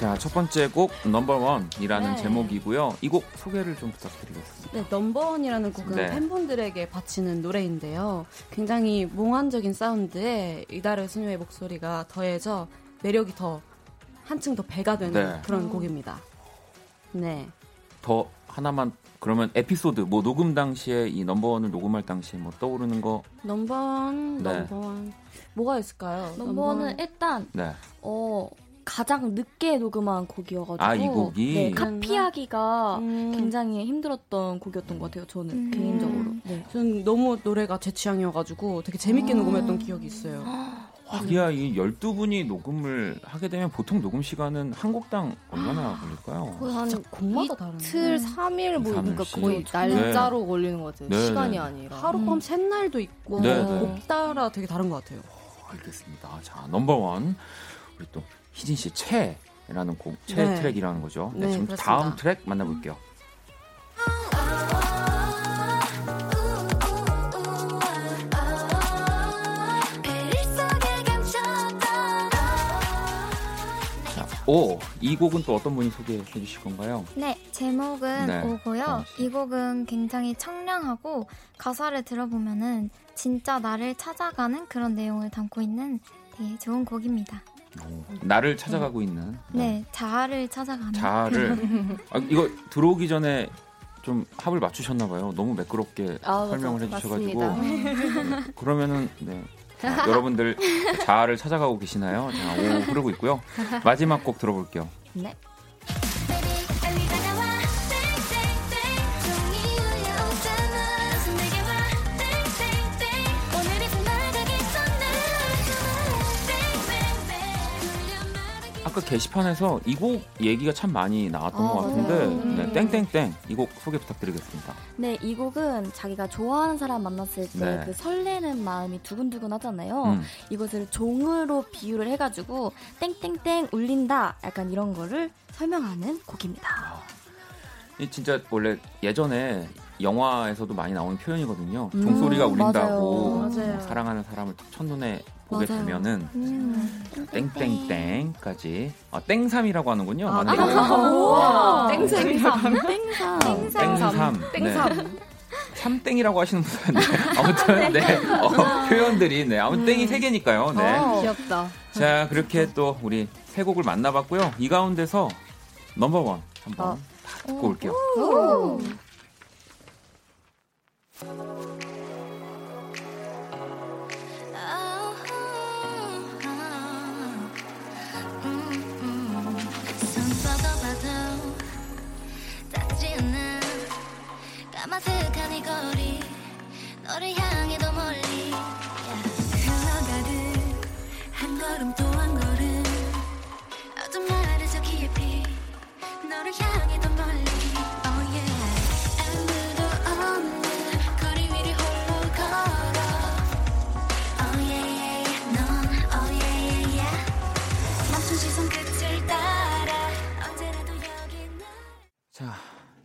자, 첫 번째 곡 넘버원이라는 제목이고요. 이 곡 소개를 좀 부탁드리겠습니다. 네, 넘버원이라는 곡은 팬분들에게 바치는 노래인데요. 굉장히 몽환적인 사운드에 이달의 소녀의 목소리가 더해져 매력이 더 한층 더 배가 되는 그런 곡입니다. 네. 더 하나만 그러면 에피소드 뭐 녹음 당시에 이 넘버원을 녹음할 당시에 뭐 떠오르는 거 넘버원 넘버원 뭐가 있을까요? 넘버원은 일단 가장 늦게 녹음한 곡이어가지고 이 곡이? 네, 카피하기가 굉장히 힘들었던 곡이었던 것 같아요. 저는 개인적으로 저는 너무 노래가 제 취향이어가지고 되게 재밌게 녹음했던 기억이 있어요. 하기야 이 12분이 녹음을 하게 되면 보통 녹음 시간은 한 곡당 얼마나 걸릴까요? 거의 한 곡마다 다른 이틀, 3일 뭐 그러니까 거의 날짜로 걸리는 것 같아요. 시간이 아니라 하룻밤 샌 날도 있고 곡 따라 되게 다른 것 같아요. 알겠습니다. 자 넘버원 우리 또 희진 씨 최애라는 곡, 최애 트랙이라는 거죠. 네, 지금 그렇습니다. 다음 트랙 만나볼게요. 오, 이 곡은 또 어떤 분이 소개해 주실 건가요? 네, 제목은 네, 오고요. 이 곡은 굉장히 청량하고 가사를 들어보면은 진짜 나를 찾아가는 그런 내용을 담고 있는 되게 좋은 곡입니다. 오, 나를 찾아가고 있는. 네, 자아를 찾아가는. 자아를. 아, 이거 들어오기 전에 좀 합을 맞추셨나 봐요. 너무 매끄럽게 설명을 해주셔가지고. 그러면은 네. 자, 여러분들 자아를 찾아가고 계시나요? 자, 오 흐르고 있고요. 마지막 곡 들어볼게요. 네. 아까 게시판에서 이 곡 얘기가 참 많이 나왔던 것 같은데 네, 땡땡땡 이 곡 소개 부탁드리겠습니다. 네, 이 곡은 자기가 좋아하는 사람 만났을 때 그 설레는 마음이 두근두근 하잖아요. 이것을 종으로 비유를 해가지고 땡땡땡 울린다 약간 이런 거를 설명하는 곡입니다. 이 진짜 원래 예전에 영화에서도 많이 나오는 표현이거든요. 종소리가 울린다고 맞아요. 사랑하는 사람을 첫눈에 보게 되면은 땡땡땡까지 땡삼이라고 하는군요. 땡삼. 삼땡이라고 하시는 분은 아무튼 표현들이 아무튼 땡이 세 개니까요. 귀엽다. 자, 그렇게 또 우리 세 곡을 만나봤고요. 이 가운데서 넘버원 한번 듣고 올게요. 까마득한 이 거리 너를 향해 더 멀리 흘러가듯 한 걸음 또 한 걸음 어떤 말을 저 깊이 너를 향해 더 멀리 oh yeah 아무도 없는 거리 위를 홀로 걸어 oh yeah yeah 넌 oh yeah yeah yeah 멈춘 시선 끝을 따라 언제라도 여기 나 자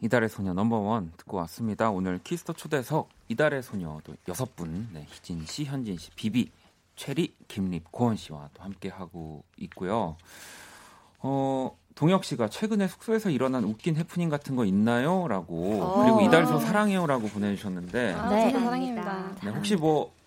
이달의 소녀 넘버원 듣고 왔습니다. 오늘 키스터 초대석 이달의 소녀도 6분 희진 씨, 현진 씨, 비비, 체리, 김립, 고원 씨와 또 함께하고 있고요. 동혁 씨가 최근에 숙소에서 일어난 웃긴 해프닝 같은 거 있나요? 라고 그리고 이달에서 사랑해요 라고 보내주셨는데 네, 사랑합니다. 네, 혹시 뭐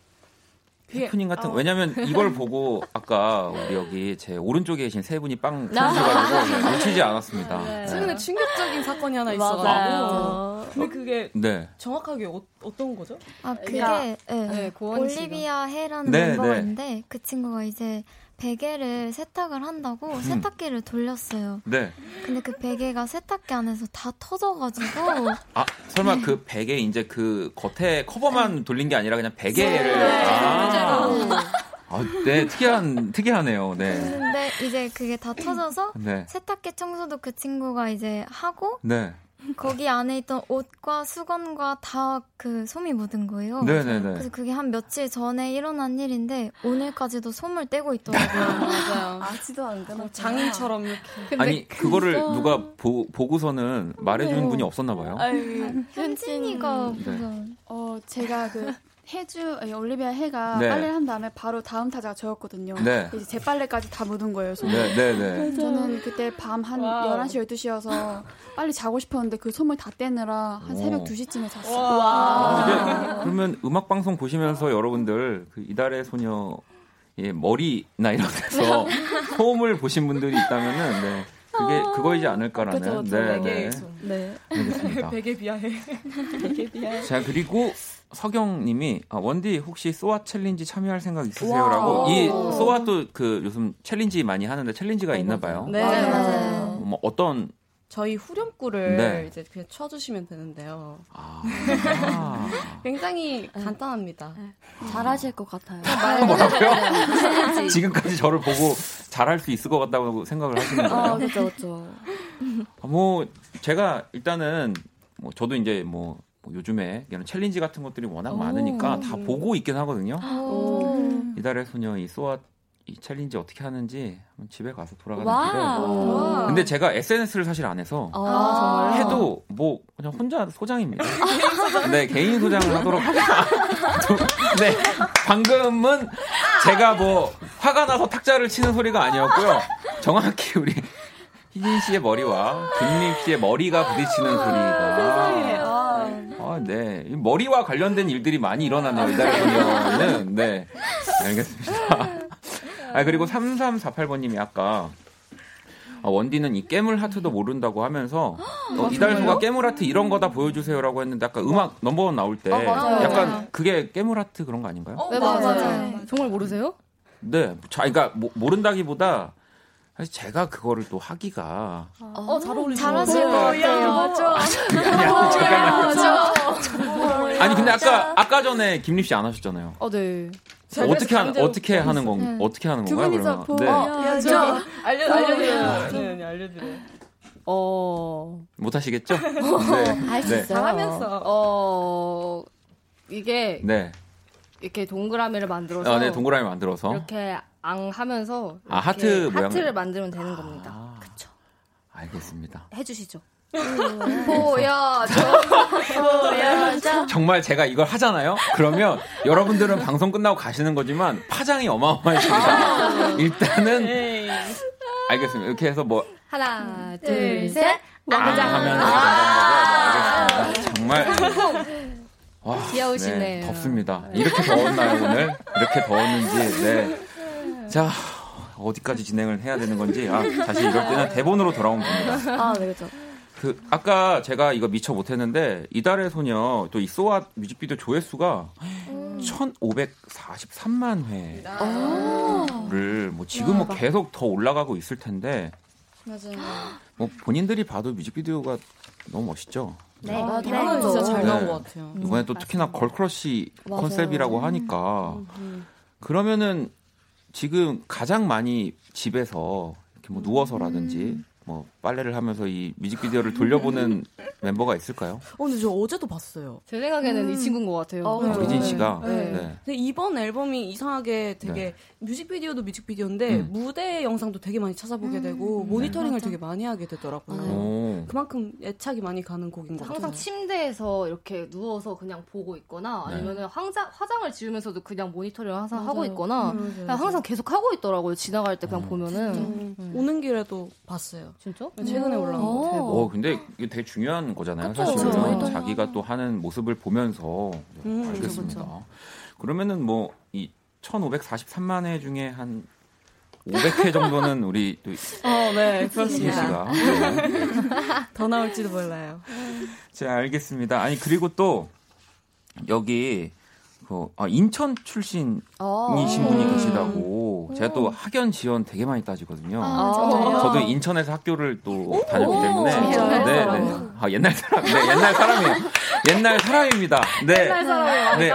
해프닝 같은 왜냐면 이걸 보고 아까 우리 여기 제 오른쪽에 계신 세 분이 빵 터져가지고 놓치지 않았습니다. 네. 최근에 충격적인 사건이 하나 있어가지고 근데 그게 정확하게 어떤 거죠? 아 그게 올리비아 해라는 멤버인데 그 친구가 이제 베개를 세탁을 한다고 세탁기를 돌렸어요. 네. 근데 그 베개가 세탁기 안에서 다 터져가지고. 아 설마 그 베개 이제 그 겉에 커버만 돌린 게 아니라 그냥 베개를. 특이하네요. 네. 근데 이제 그게 다 터져서 세탁기 청소도 그 친구가 이제 하고. 네. 거기 안에 있던 옷과 수건과 다 그 솜이 묻은 거예요. 네네네. 그래서 그게 한 며칠 전에 일어난 일인데 오늘까지도 솜을 떼고 있더라고요. 맞아요. 아직도 안 가나. 장인처럼 이렇게. 아니 그거를 진짜... 누가 보고서는 말해주는 분이 없었나 봐요. 현진이가 제가 그. 올리비아 해가 빨래를 한 다음에 바로 다음 타자가 저였거든요. 이제 제 빨래까지 다 묻은 거예요. 저는 그때 밤 한 11시, 12시여서 빨리 자고 싶었는데 그 솜을 다 떼느라 한 새벽 2시쯤에 잤어요. 그러면 음악방송 보시면서 여러분들 그 이달의 소녀의 머리나 이런 데서 소음을 보신 분들이 있다면은 그게 그거이지 않을까라는. 알겠습니다. 베개 비하해. 자 그리고 서경님이 원디 혹시 소아 챌린지 참여할 생각 있으세요라고. 이 소아도 그 요즘 챌린지 많이 하는데 챌린지가 있나봐요. 맞아요. 뭐 어떤 저희 후렴구를 이제 그냥 쳐주시면 되는데요. 굉장히 간단합니다. 잘하실 것 같아요. 뭐라고요? 지금까지 저를 보고 잘할 수 있을 것 같다고 생각을 하시는 거예요? 그렇죠. 뭐 제가 일단은 뭐 저도 이제 뭐 요즘에 이런 챌린지 같은 것들이 워낙 많으니까 다 보고 있긴 하거든요. 이달의 소녀 이 소아 이 챌린지 어떻게 하는지 집에 가서 돌아가는 길에. 근데 제가 SNS를 사실 안 해서 해도 뭐 그냥 혼자 소장입니다. 개인 소장을 하도록 하겠습니다. 네, 방금은 제가 화가 나서 탁자를 치는 소리가 아니었고요. 정확히 우리 희진 씨의 머리와 김립 씨의 머리가 부딪히는 소리가. 세상에. 아, 네. 머리와 관련된 일들이 많이 일어나네요. 이달의 소녀는. 네. 알겠습니다. 아, 그리고 3348번님이 아까 원디는 이 깨물 하트도 모른다고 하면서 이달소가 깨물 하트 이런 거다 보여주세요라고 했는데 아까 음악 넘버원 나올 때 약간 그게 깨물 하트 그런 거 아닌가요? 네, 맞아요. 정말 모르세요? 네. 그러니까 모른다기보다 사실 제가 그거를 또 하기가 잘 어울리시죠? 잘하실 것 같아요. 맞죠? 아니 근데 아까 전에 김립 씨 안 하셨잖아요. 네. 어떻게 하는 건가요? 그러면 네. 알려드려요. 못 하시겠죠? 네. 할 수 있어요. 하면서 이게 네. 이렇게 동그라미를 만들어서 동그라미 만들어서 이렇게 앙 하면서 이렇게 하트를 만들면 되는 겁니다. 그렇죠. 알겠습니다. 해 주시죠. 보여줘. 정말 제가 이걸 하잖아요. 그러면 여러분들은 방송 끝나고 가시는 거지만 파장이 어마어마해집니다. 일단은 알겠습니다. 이렇게 해서 뭐 하나, 둘, 셋, 나가자 하면 알겠습니다. 정말 와, 귀여우시네요. 네, 덥습니다. 이렇게 더웠나요 오늘? 이렇게 더웠는지. 네. 자. 어디까지 진행을 해야 되는 건지 다시 이럴 때는 대본으로 돌아온 겁니다. 네, 그렇죠. 아까 제가 이거 미처 못했는데 이달의 소녀 또 이 소아 뮤직비디오 조회수가 1,543만 회를 뭐 지금 뭐 계속 더 올라가고 있을 텐데 맞아요. 뭐 본인들이 봐도 뮤직비디오가 너무 멋있죠. 네, 대박은 진짜 잘 나온 것 같아요. 이번에 또 특히나 걸크러쉬 컨셉이라고 하니까 그러면은. 지금 가장 많이 집에서 이렇게 뭐 누워서라든지 뭐 빨래를 하면서 이 뮤직비디오를 돌려보는 멤버가 있을까요? 근데 저 어제도 봤어요. 제 생각에는 이 친구인 것 같아요. 미진 씨가. 네. 근데 이번 앨범이 이상하게 되게 뮤직비디오도 뮤직비디오인데 무대 영상도 되게 많이 찾아보게 되고 모니터링을 되게 많이 하게 되더라고요. 그만큼 애착이 많이 가는 곡인 것 같아요. 항상 침대에서 이렇게 누워서 그냥 보고 있거나 아니면 화장을 지우면서도 그냥 모니터링을 항상 하고 있거나 항상 계속 하고 있더라고요. 지나갈 때 그냥 보면은. 오는 길에도 봤어요. 진짜? 최근에 올라온 거 대박. 근데 이게 되게 중요한 거잖아요. 그쵸, 사실은 자기가 또 하는 모습을 보면서 알겠습니다. 그쵸. 그러면은 뭐 이 1,543만 회 중에 한 500회 정도는 우리 또 네, 그렇습니다. 더 나올지도 몰라요. 자, 알겠습니다. 아니 그리고 또 여기 인천 출신이신 분이 계시다고 제가 또 학연 지원 되게 많이 따지거든요. 저도 인천에서 학교를 또 다녔기 때문에 옛날 사람입니다. 네, 옛날 사람이에요. 네,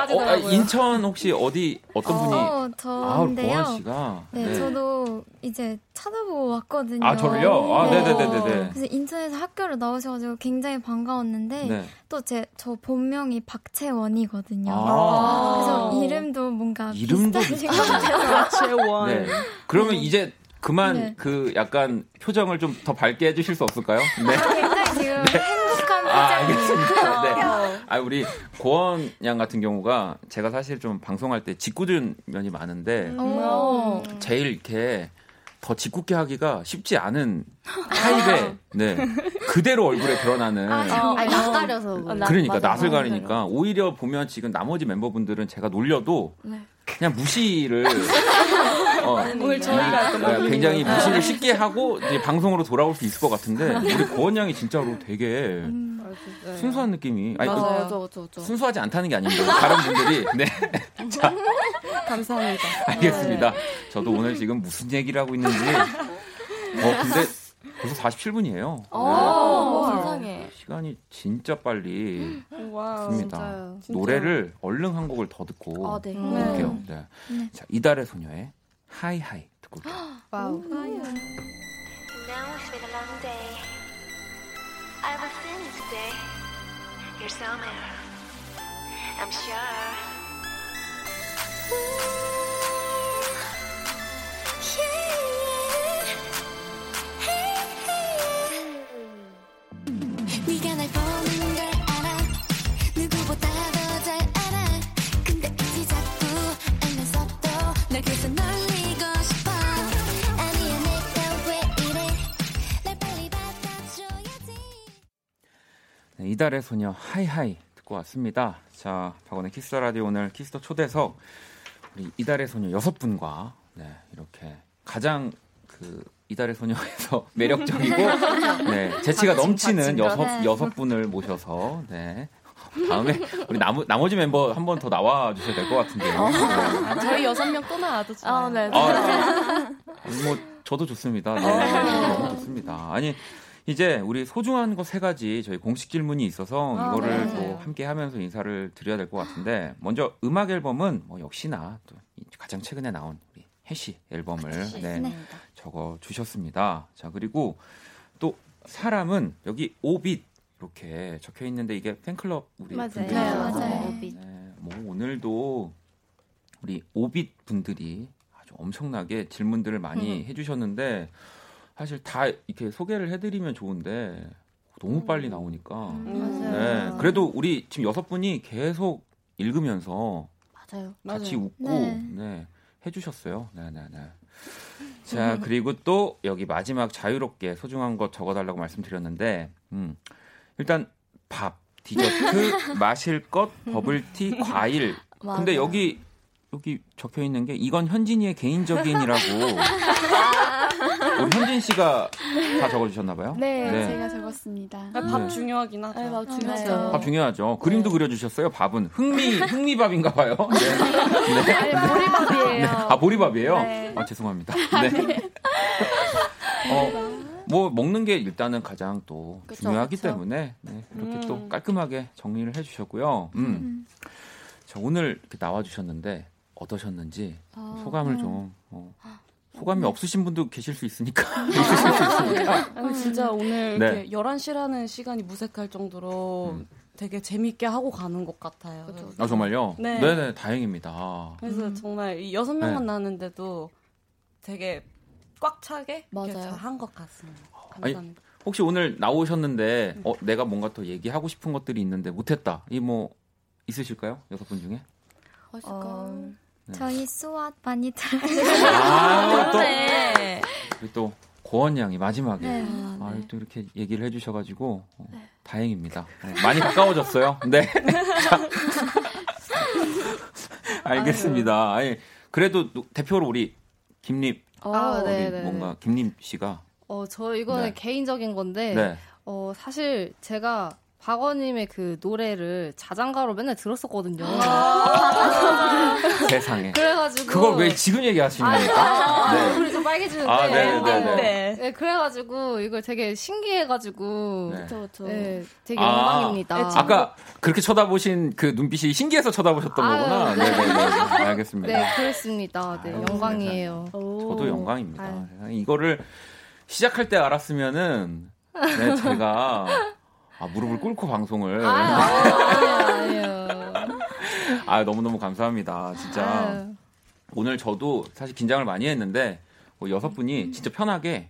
인천 혹시 어떤 분이? 저인데요. 고원 씨가. 네, 저도 이제 찾아보고 왔거든요. 저를요? 네네네네. 그래서 인천에서 학교를 나오셔가지고 굉장히 반가웠는데 또 저 본명이 박채원이거든요. 그래서 이름도 뭔가 비슷하신 것 같아요. 박채원. 네. 그러면 이제 그만 그 약간 표정을 좀 더 밝게 해주실 수 없을까요? 네. 굉장히 지금 행복한 표정. 알겠습니다. 네. 우리 고원 양 같은 경우가 제가 사실 좀 방송할 때 짓궂은 면이 많은데 제일 이렇게 더 짓궂게 하기가 쉽지 않은 타입의 그대로 얼굴에 드러나는 낯 가려서 그러니까 낯을 가리니까 오히려 보면 지금 나머지 멤버분들은 제가 놀려도 그냥 무시를 오늘 저희가 굉장히 무시를 쉽게 하고 이제 방송으로 돌아올 수 있을 것 같은데 우리 고원 양이 진짜로 되게 순수한 느낌이 순수하지 않다는 게 아닙니다. 다른 분들이 자, 감사합니다. 알겠습니다. 저도 오늘 지금 무슨 얘기를 하고 있는지 근데 벌써 47분이에요. 세상에 시간이 진짜 빨리 갑니다. 노래를 얼른 한 곡을 더 듣고 볼게요. 자, 이달의 소녀의 하이하이 듣고 올게요. 와우. Now it's been a long day. I will send you today. You're somewhere. I'm sure. 이달의 소녀 하이하이 듣고 왔습니다. 자, 박원의 키스라디오 오늘 키스더 초대석 우리 이달의 소녀 6분과 네, 이렇게 가장 그 이달의 소녀에서 매력적이고 네, 재치가 넘치는 6분을 모셔서 네. 다음에 우리 나머지 멤버 한 번 더 나와 주셔야 될 것 같은데요. 저희 6명 또 나와도 좋아요. 네. 뭐 저도 좋습니다. 네, 너무 좋습니다. 아니 이제 우리 소중한 거 3가지 저희 공식 질문이 있어서 이거를 또 함께 하면서 인사를 드려야 될 것 같은데 먼저 음악 앨범은 뭐 역시나 또 가장 최근에 나온 우리 해시 앨범을 네, 적어 주셨습니다. 자 그리고 또 사람은 여기 5빛 이렇게 적혀 있는데 이게 팬클럽 우리 분들이죠. 맞아요. 네, 뭐 오늘도 우리 오빛 분들이 아주 엄청나게 질문들을 많이 해주셨는데 사실 다 이렇게 소개를 해드리면 좋은데 너무 빨리 나오니까. 맞아요. 네, 그래도 우리 지금 6분이 계속 읽으면서 맞아요. 같이 웃고 네, 해주셨어요. 네네네. 자 그리고 또 여기 마지막 자유롭게 소중한 것 적어달라고 말씀드렸는데. 일단 밥, 디저트, 마실 것, 버블티, 과일. 근데 여기 적혀 있는 게 이건 현진이의 개인적인이라고. 우리 현진 씨가 다 적어주셨나 봐요. 네, 제가 적었습니다. 밥 중요하긴 하죠. 네, 밥 중요하죠. 밥 중요하죠. 그림도 그려주셨어요. 밥은 흥미밥인가 봐요. 네. 네. 보리밥이에요. 네. 아 보리밥이에요? 네. 아 죄송합니다. 네. 뭐 먹는 게 일단은 가장 또 그쵸, 중요하기 그쵸. 때문에 네, 이렇게 또 깔끔하게 정리를 해주셨고요. 자, 오늘 이렇게 나와주셨는데 어떠셨는지 소감을 좀 소감이 없으신 분도 계실 수 있으니까. 아니, 진짜 오늘 네. 이렇게 11시라는 시간이 무색할 정도로 되게 재밌게 하고 가는 것 같아요. 그쵸. 아 정말요? 네, 네네, 다행입니다. 그래서 정말 이 6명만 나왔는데도 되게. 꽉 차게 잘한 것 같습니다. 감사합니다. 아니, 혹시 오늘 나오셨는데 내가 뭔가 더 얘기하고 싶은 것들이 있는데 못했다. 이 뭐 있으실까요? 6분 중에? 네. 저희 수왓 많이 잘. 또 고원 양이 마지막에 또 이렇게 얘기를 해주셔가지고 다행입니다. 많이 가까워졌어요. 네. 알겠습니다. 아니, 그래도 대표로 우리 김립. 뭔가 김림 씨가 저 이거는 개인적인 건데 사실 제가 박원님의 그 노래를 자장가로 맨날 들었었거든요. 세상에. 그래가지고 그걸 왜 지금 얘기하시는 겁니까? 우리 좀 빨개지는데. 네, 그래가지고 이걸 되게 신기해가지고. 그렇죠. 네, 되게 영광입니다. 아까 그렇게 쳐다보신 그 눈빛이 신기해서 쳐다보셨던 거구나. 네, 알겠습니다. 네, 그렇습니다. 네, 영광이에요. 저도 영광입니다. 이거를 시작할 때 알았으면은 제가. 무릎을 꿇고 방송을. 너무너무 감사합니다. 진짜. 오늘 저도 사실 긴장을 많이 했는데, 6분이 진짜 편하게,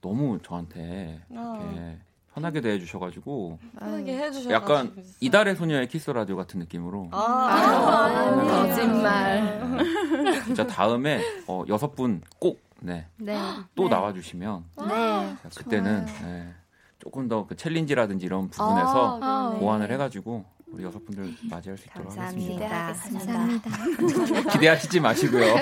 너무 저한테 이렇게 편하게 대해주셔가지고, 약간 이달의 소녀의 키스 라디오 같은 느낌으로. 거짓말. 진짜 다음에 6분 꼭, 또 나와주시면, 그때는, 조금 더 그 챌린지라든지 이런 부분에서 보완을 해가지고 우리 6분들 맞이할 수 있도록 하겠습니다. 감사합니다. 기대하시지 마시고요.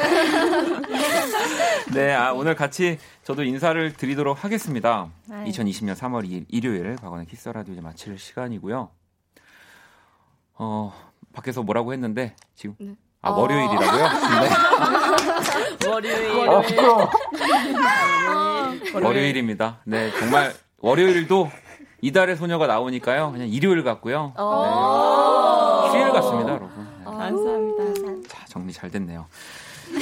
네, 오늘 같이 저도 인사를 드리도록 하겠습니다. 2020년 3월 2일 일요일 박원의 키스라디오 이제 마칠 시간이고요. 밖에서 뭐라고 했는데 지금 월요일이라고요? 네. 월요일. 월요일입니다. 네, 정말. 월요일도 이달의 소녀가 나오니까요. 그냥 일요일 같고요. 수요일 같습니다, 여러분. 네. 감사합니다. 자, 정리 잘 됐네요.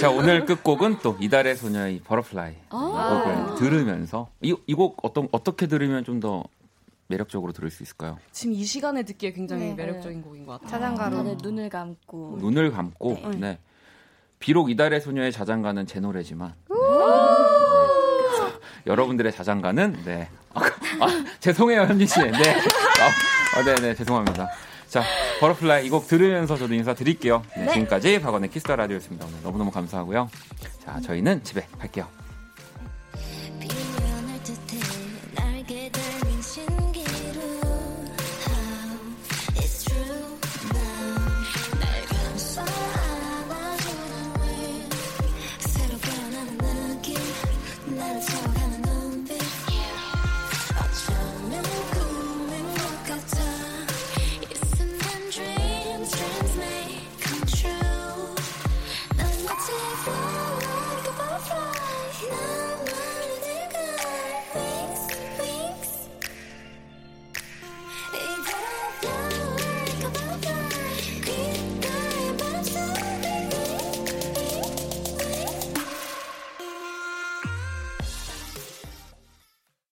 자, 오늘 끝곡은 또 이달의 소녀의 버터플라이 곡을 들으면서 이 곡 어떻게 들으면 좀 더 매력적으로 들을 수 있을까요? 지금 이 시간에 듣기에 굉장히 매력적인 곡인 것 같아요. 자장가로 눈을 감고 네. 비록 이달의 소녀의 자장가는 제 노래지만 여러분들의 자장가는 죄송해요 현진 씨. 죄송합니다. 자, 버터플라이 이 곡 들으면서 저도 인사드릴게요. 지금까지 박원의 키스타 라디오였습니다. 오늘 너무너무 감사하고요. 자, 저희는 집에 갈게요.